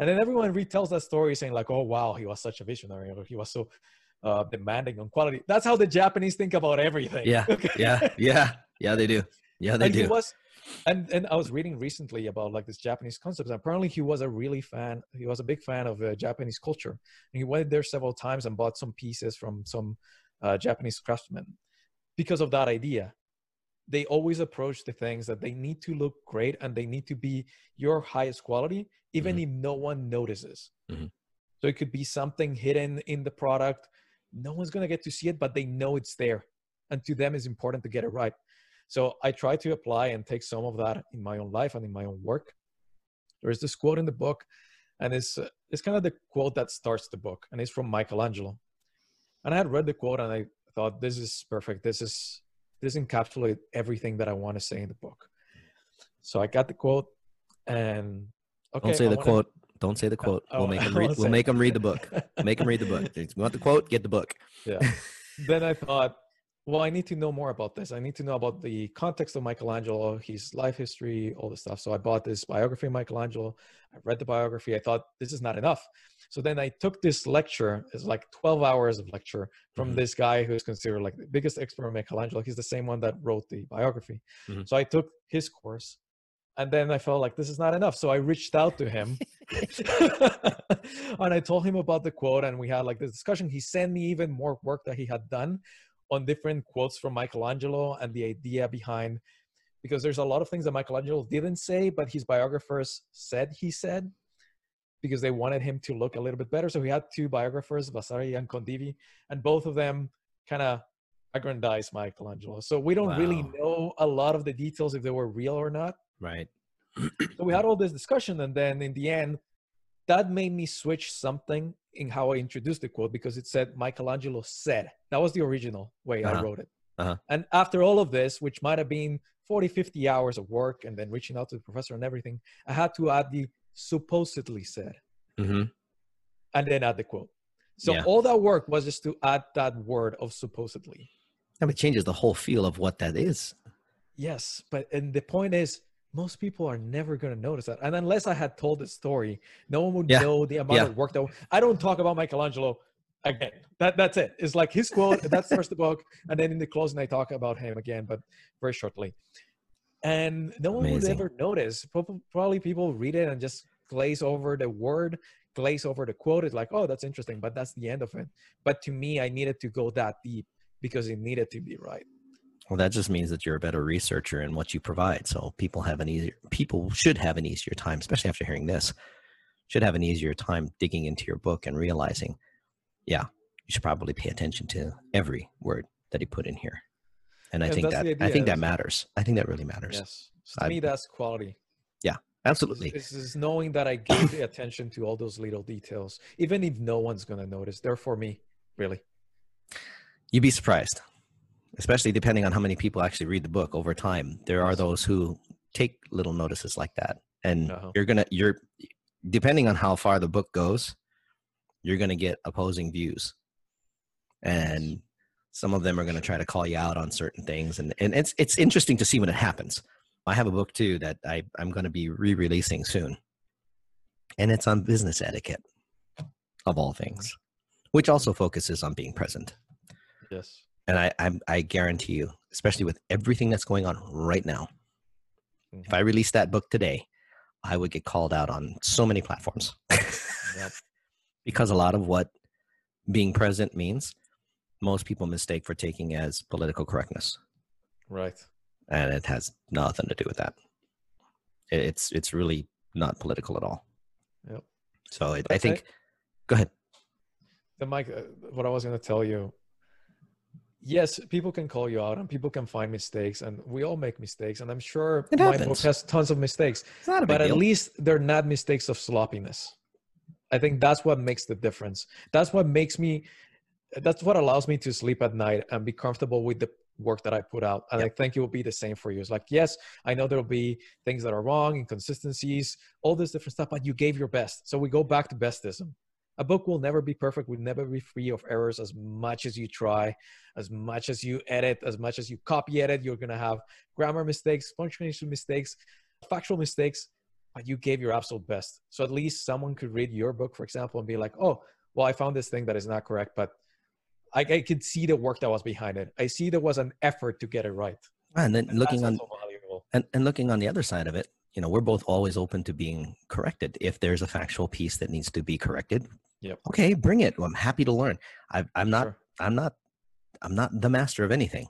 And then everyone retells that story saying like, oh, wow, he was such a visionary, or he was so uh, demanding on quality. That's how the Japanese think about everything. Yeah, okay? yeah, yeah, yeah, they do. Yeah, they and do. He was, And and I was reading recently about like this Japanese concept. Apparently, he was a really fan. He was a big fan of uh, Japanese culture, and he went there several times and bought some pieces from some uh, Japanese craftsmen because of that idea. They always approach the things that they need to look great and they need to be your highest quality, even mm-hmm. if no one notices. Mm-hmm. So it could be something hidden in the product. No one's going to get to see it, but they know it's there. And to them, it's important to get it right. So I try to apply and take some of that in my own life and in my own work. There is this quote in the book, and it's, uh, it's kind of the quote that starts the book, and it's from Michelangelo. And I had read the quote and I thought, this is perfect. This is... This encapsulated everything that I want to say in the book. So I got the quote, and okay, don't say the quote. Don't say the quote. We'll make him read. We'll make him read the book. Make him read the book. If you want the quote, get the book. Yeah. Then I thought, well, I need to know more about this. I need to know about the context of Michelangelo, his life history, all this stuff. So I bought this biography of Michelangelo. I read the biography. I thought this is not enough. So then I took this lecture, it's like twelve hours of lecture from mm-hmm. this guy who's considered like the biggest expert on Michelangelo. He's the same one that wrote the biography. Mm-hmm. So I took his course, and then I felt like this is not enough. So I reached out to him and I told him about the quote, and we had like this discussion. He sent me even more work that he had done on different quotes from Michelangelo and the idea behind, because there's a lot of things that Michelangelo didn't say, but his biographers said he said, because they wanted him to look a little bit better. So he had two biographers, Vasari and Condivi, and both of them kind of aggrandized Michelangelo. So we don't wow. really know a lot of the details if they were real or not. Right. So we had all this discussion, and then in the end, that made me switch something in how I introduced the quote, because it said Michelangelo said. That was the original way uh-huh. I wrote it. Uh-huh. And after all of this, which might have been forty, fifty hours of work, and then reaching out to the professor and everything, I had to add the supposedly said mm-hmm. and then add the quote. So yeah. all that work was just to add that word of supposedly. I mean, it changes the whole feel of what that is. Yes, but and the point is, most people are never going to notice that, and unless I had told the story, no one would yeah. know the amount yeah. of work that I don't talk about Michelangelo again. That that's it. It's like his quote that starts the book, and then in the closing I talk about him again, but very shortly. And no one Amazing. Would ever notice. Probably people read it and just glaze over the word, glaze over the quote. It's like, oh, that's interesting, but that's the end of it. But to me, I needed to go that deep because it needed to be right. Well, that just means that you're a better researcher in what you provide. So people have an easier, people should have an easier time, especially after hearing this, should have an easier time digging into your book and realizing, yeah, you should probably pay attention to every word that he put in here. And I and think that I think that matters. I think that really matters. Yes. So to I, me, that's quality. Yeah, absolutely. This is knowing that I gave the attention to all those little details, even if no one's going to notice. They're for me, really. You'd be surprised, especially depending on how many people actually read the book over time. There are those who take little notices like that, and uh-huh. you're gonna you're depending on how far the book goes, you're gonna get opposing views, and. Yes. Some of them are going to try to call you out on certain things. And, and it's, it's interesting to see when it happens. I have a book too that I, I'm going to be re-releasing soon. And it's on business etiquette of all things, which also focuses on being present. Yes. And I, I, I guarantee you, especially with everything that's going on right now, mm-hmm. if I released that book today, I would get called out on so many platforms yep. because a lot of what being present means most people mistake for taking as political correctness. Right. And it has nothing to do with that. It's, it's really not political at all. Yep. So it, I think, I, go ahead. Then Mike, uh, what I was going to tell you, yes, people can call you out and people can find mistakes, and we all make mistakes. And I'm sure my book has tons of mistakes, but at least they're not mistakes of sloppiness. I think that's what makes the difference. That's what makes me, that's what allows me to sleep at night and be comfortable with the work that I put out. And yep. I think it will be the same for you. It's like, yes, I know there'll be things that are wrong, inconsistencies, all this different stuff, but you gave your best. So we go back to bestism. A book will never be perfect. We'll never be free of errors. As much as you try, as much as you edit, as much as you copy edit, you're going to have grammar mistakes, punctuation mistakes, factual mistakes, but you gave your absolute best. So at least someone could read your book, for example, and be like, oh, well, I found this thing that is not correct, but I, I could see the work that was behind it. I see there was an effort to get it right. And then and looking on, And, and looking on the other side of it, you know, we're both always open to being corrected. If there's a factual piece that needs to be corrected, yep. okay, bring it. Well, I'm happy to learn. I, I'm not, sure. I'm not, I'm not the master of anything.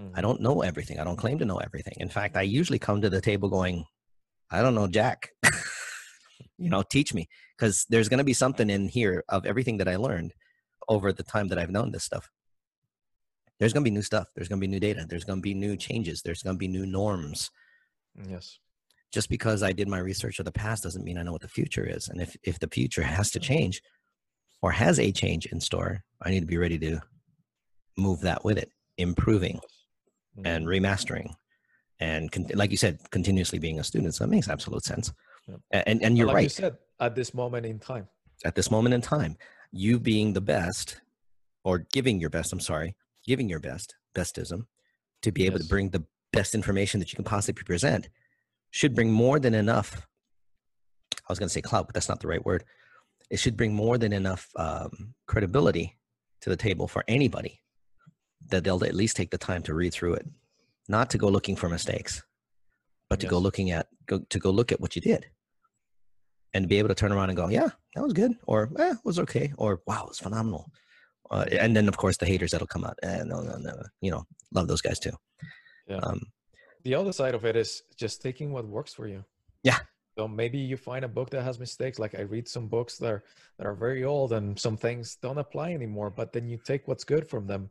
Mm. I don't know everything. I don't claim to know everything. In fact, I usually come to the table going, I don't know, Jack, you know, teach me, because there's going to be something in here of everything that I learned over the time that I've known this stuff. There's going to be new stuff. There's going to be new data. There's going to be new changes. There's going to be new norms. Yes. Just because I did my research of the past doesn't mean I know what the future is. And if, if the future has to change or has a change in store, I need to be ready to move that with it, improving and remastering. And con- like you said, continuously being a student. So it makes absolute sense. Yeah. And, and you're like right. You said, at this moment in time. At this moment in time, you being the best or giving your best, I'm sorry, giving your best, bestism, to be able yes. to bring the best information that you can possibly present should bring more than enough. I was going to say clout, but that's not the right word. It should bring more than enough um, credibility to the table for anybody that they'll at least take the time to read through it, not to go looking for mistakes, but to yes. go looking at, go, to go look at what you did and be able to turn around and go, yeah, that was good. Or eh, it was okay. Or wow, it was phenomenal. Uh, and then of course the haters that'll come out. Eh, no, no, no. You know, love those guys too. Yeah. Um, the other side of it is just taking what works for you. Yeah. So maybe you find a book that has mistakes. Like I read some books that are, that are very old and some things don't apply anymore, but then you take what's good from them.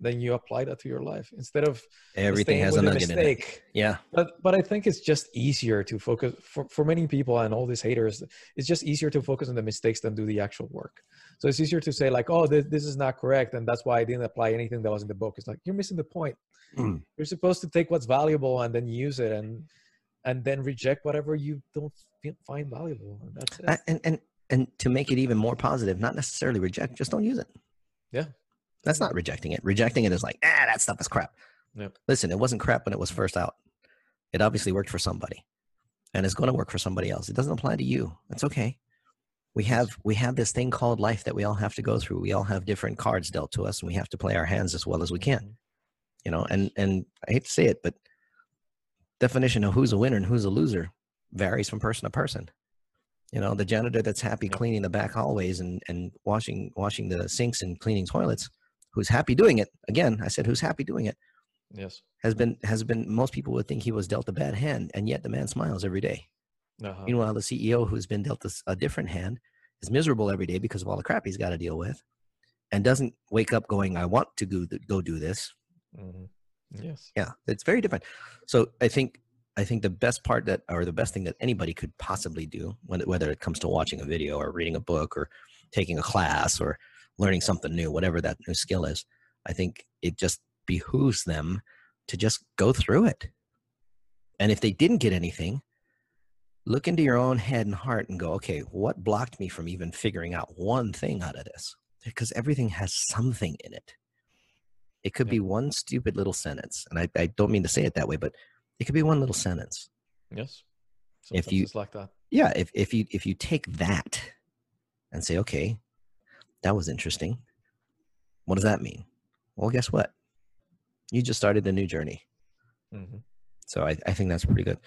Then you apply that to your life instead of everything has a nugget in it. Yeah. But, but I think it's just easier to focus for, for many people and all these haters. It's just easier to focus on the mistakes than do the actual work. So it's easier to say like, oh, this, this is not correct. And that's why I didn't apply anything that was in the book. It's like, you're missing the point. Mm. You're supposed to take what's valuable and then use it and, and then reject whatever you don't find valuable. And that's it. And, and, and to make it even more positive, not necessarily reject, just don't use it. Yeah. That's not rejecting it. Rejecting it is like, ah, that stuff is crap. Yep. Listen, it wasn't crap when it was first out. It obviously worked for somebody and it's going to work for somebody else. It doesn't apply to you. That's okay. We have, we have this thing called life that we all have to go through. We all have different cards dealt to us and we have to play our hands as well as we can, you know, and, and I hate to say it, but definition of who's a winner and who's a loser varies from person to person. You know, the janitor that's happy yep. cleaning the back hallways and, and washing, washing the sinks and cleaning toilets, who's happy doing it. Again, I said, who's happy doing it. Yes. Has been, has been, most people would think he was dealt a bad hand and yet the man smiles every day. Uh-huh. Meanwhile, the C E O who's been dealt a different hand is miserable every day because of all the crap he's got to deal with and doesn't wake up going, I want to go, go do this. Mm-hmm. Yes. Yeah. It's very different. So I think, I think the best part that, or the best thing that anybody could possibly do, whether it comes to watching a video or reading a book or taking a class or learning something new, whatever that new skill is, I think it just behooves them to just go through it. And if they didn't get anything, look into your own head and heart and go, okay, what blocked me from even figuring out one thing out of this? Because everything has something in it. It could yeah. be one stupid little sentence. And I, I don't mean to say it that way, but it could be one little sentence. Yes. Sometimes if you, it's like that. Yeah. If, if you, if you take that and say, okay, that was interesting. What does that mean? Well, guess what? You just started a new journey. Mm-hmm. So I, I think that's pretty good.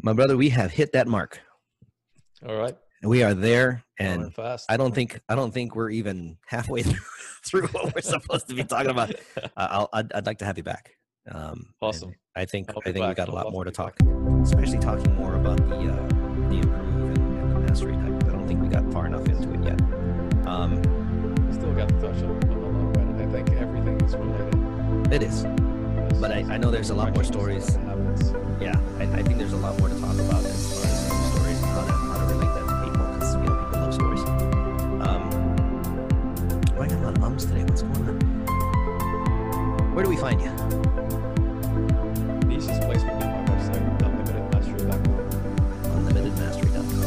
My brother, we have hit that mark. All right. We are there and fast. I don't think, I don't think we're even halfway through, through what we're supposed to be talking about. Uh, I'll, I'd, I'd like to have you back. Um, awesome. I think, I'll I think we got a lot I'll more to talk, back. Especially talking more about the, uh, the improve and, and the mastery type. I don't think we got far enough into it yet. Um, Still got to touch on a lot, but I think everything is related. It is, but I, I know there's a lot more stories. Yeah, I, I think there's a lot more to talk about as far as stories and how to, how to relate that to people, because you know people love stories. Um, well, I got a lot of ums today. What's going on? Where do we find you? The easiest place would be my website, unlimited mastery dot com. unlimited mastery dot com.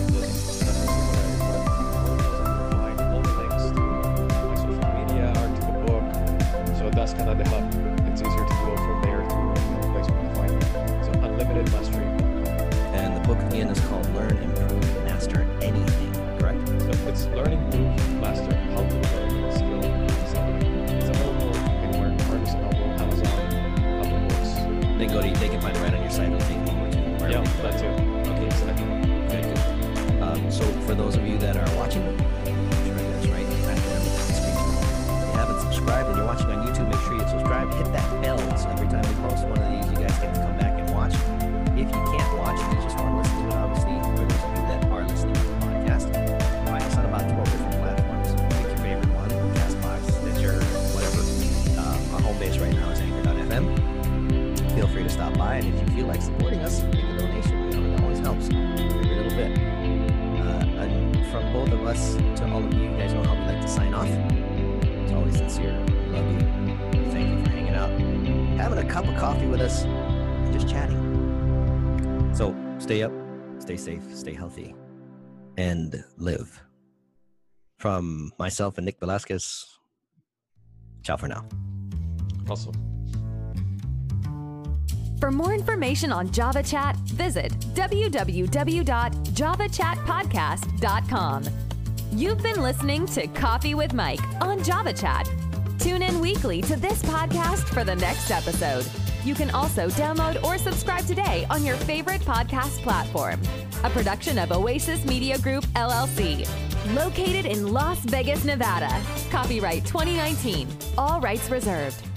That's kind of the hub. It's easier to go from there to the place where you find it. So unlimited mastery. And the book again is called Learn, Improve, Master Anything. Correct. So it's Learn, Improve, Master. How to learn a skill. It's available anywhere. Barnes and Noble, Amazon, Apple Books. They go to. They can find it right on your site. a cup of coffee with us and just chatting. So stay up, stay safe, stay healthy, and live. From myself and Nick Velasquez, ciao for now. Awesome. For more information on Java Chat, visit w w w dot java chat podcast dot com. You've been listening to Coffee with Mike on Java Chat. Tune in weekly to this podcast for the next episode. You can also download or subscribe today on your favorite podcast platform. A production of Oasis Media Group, L L C. Located in Las Vegas, Nevada. Copyright twenty nineteen. All rights reserved.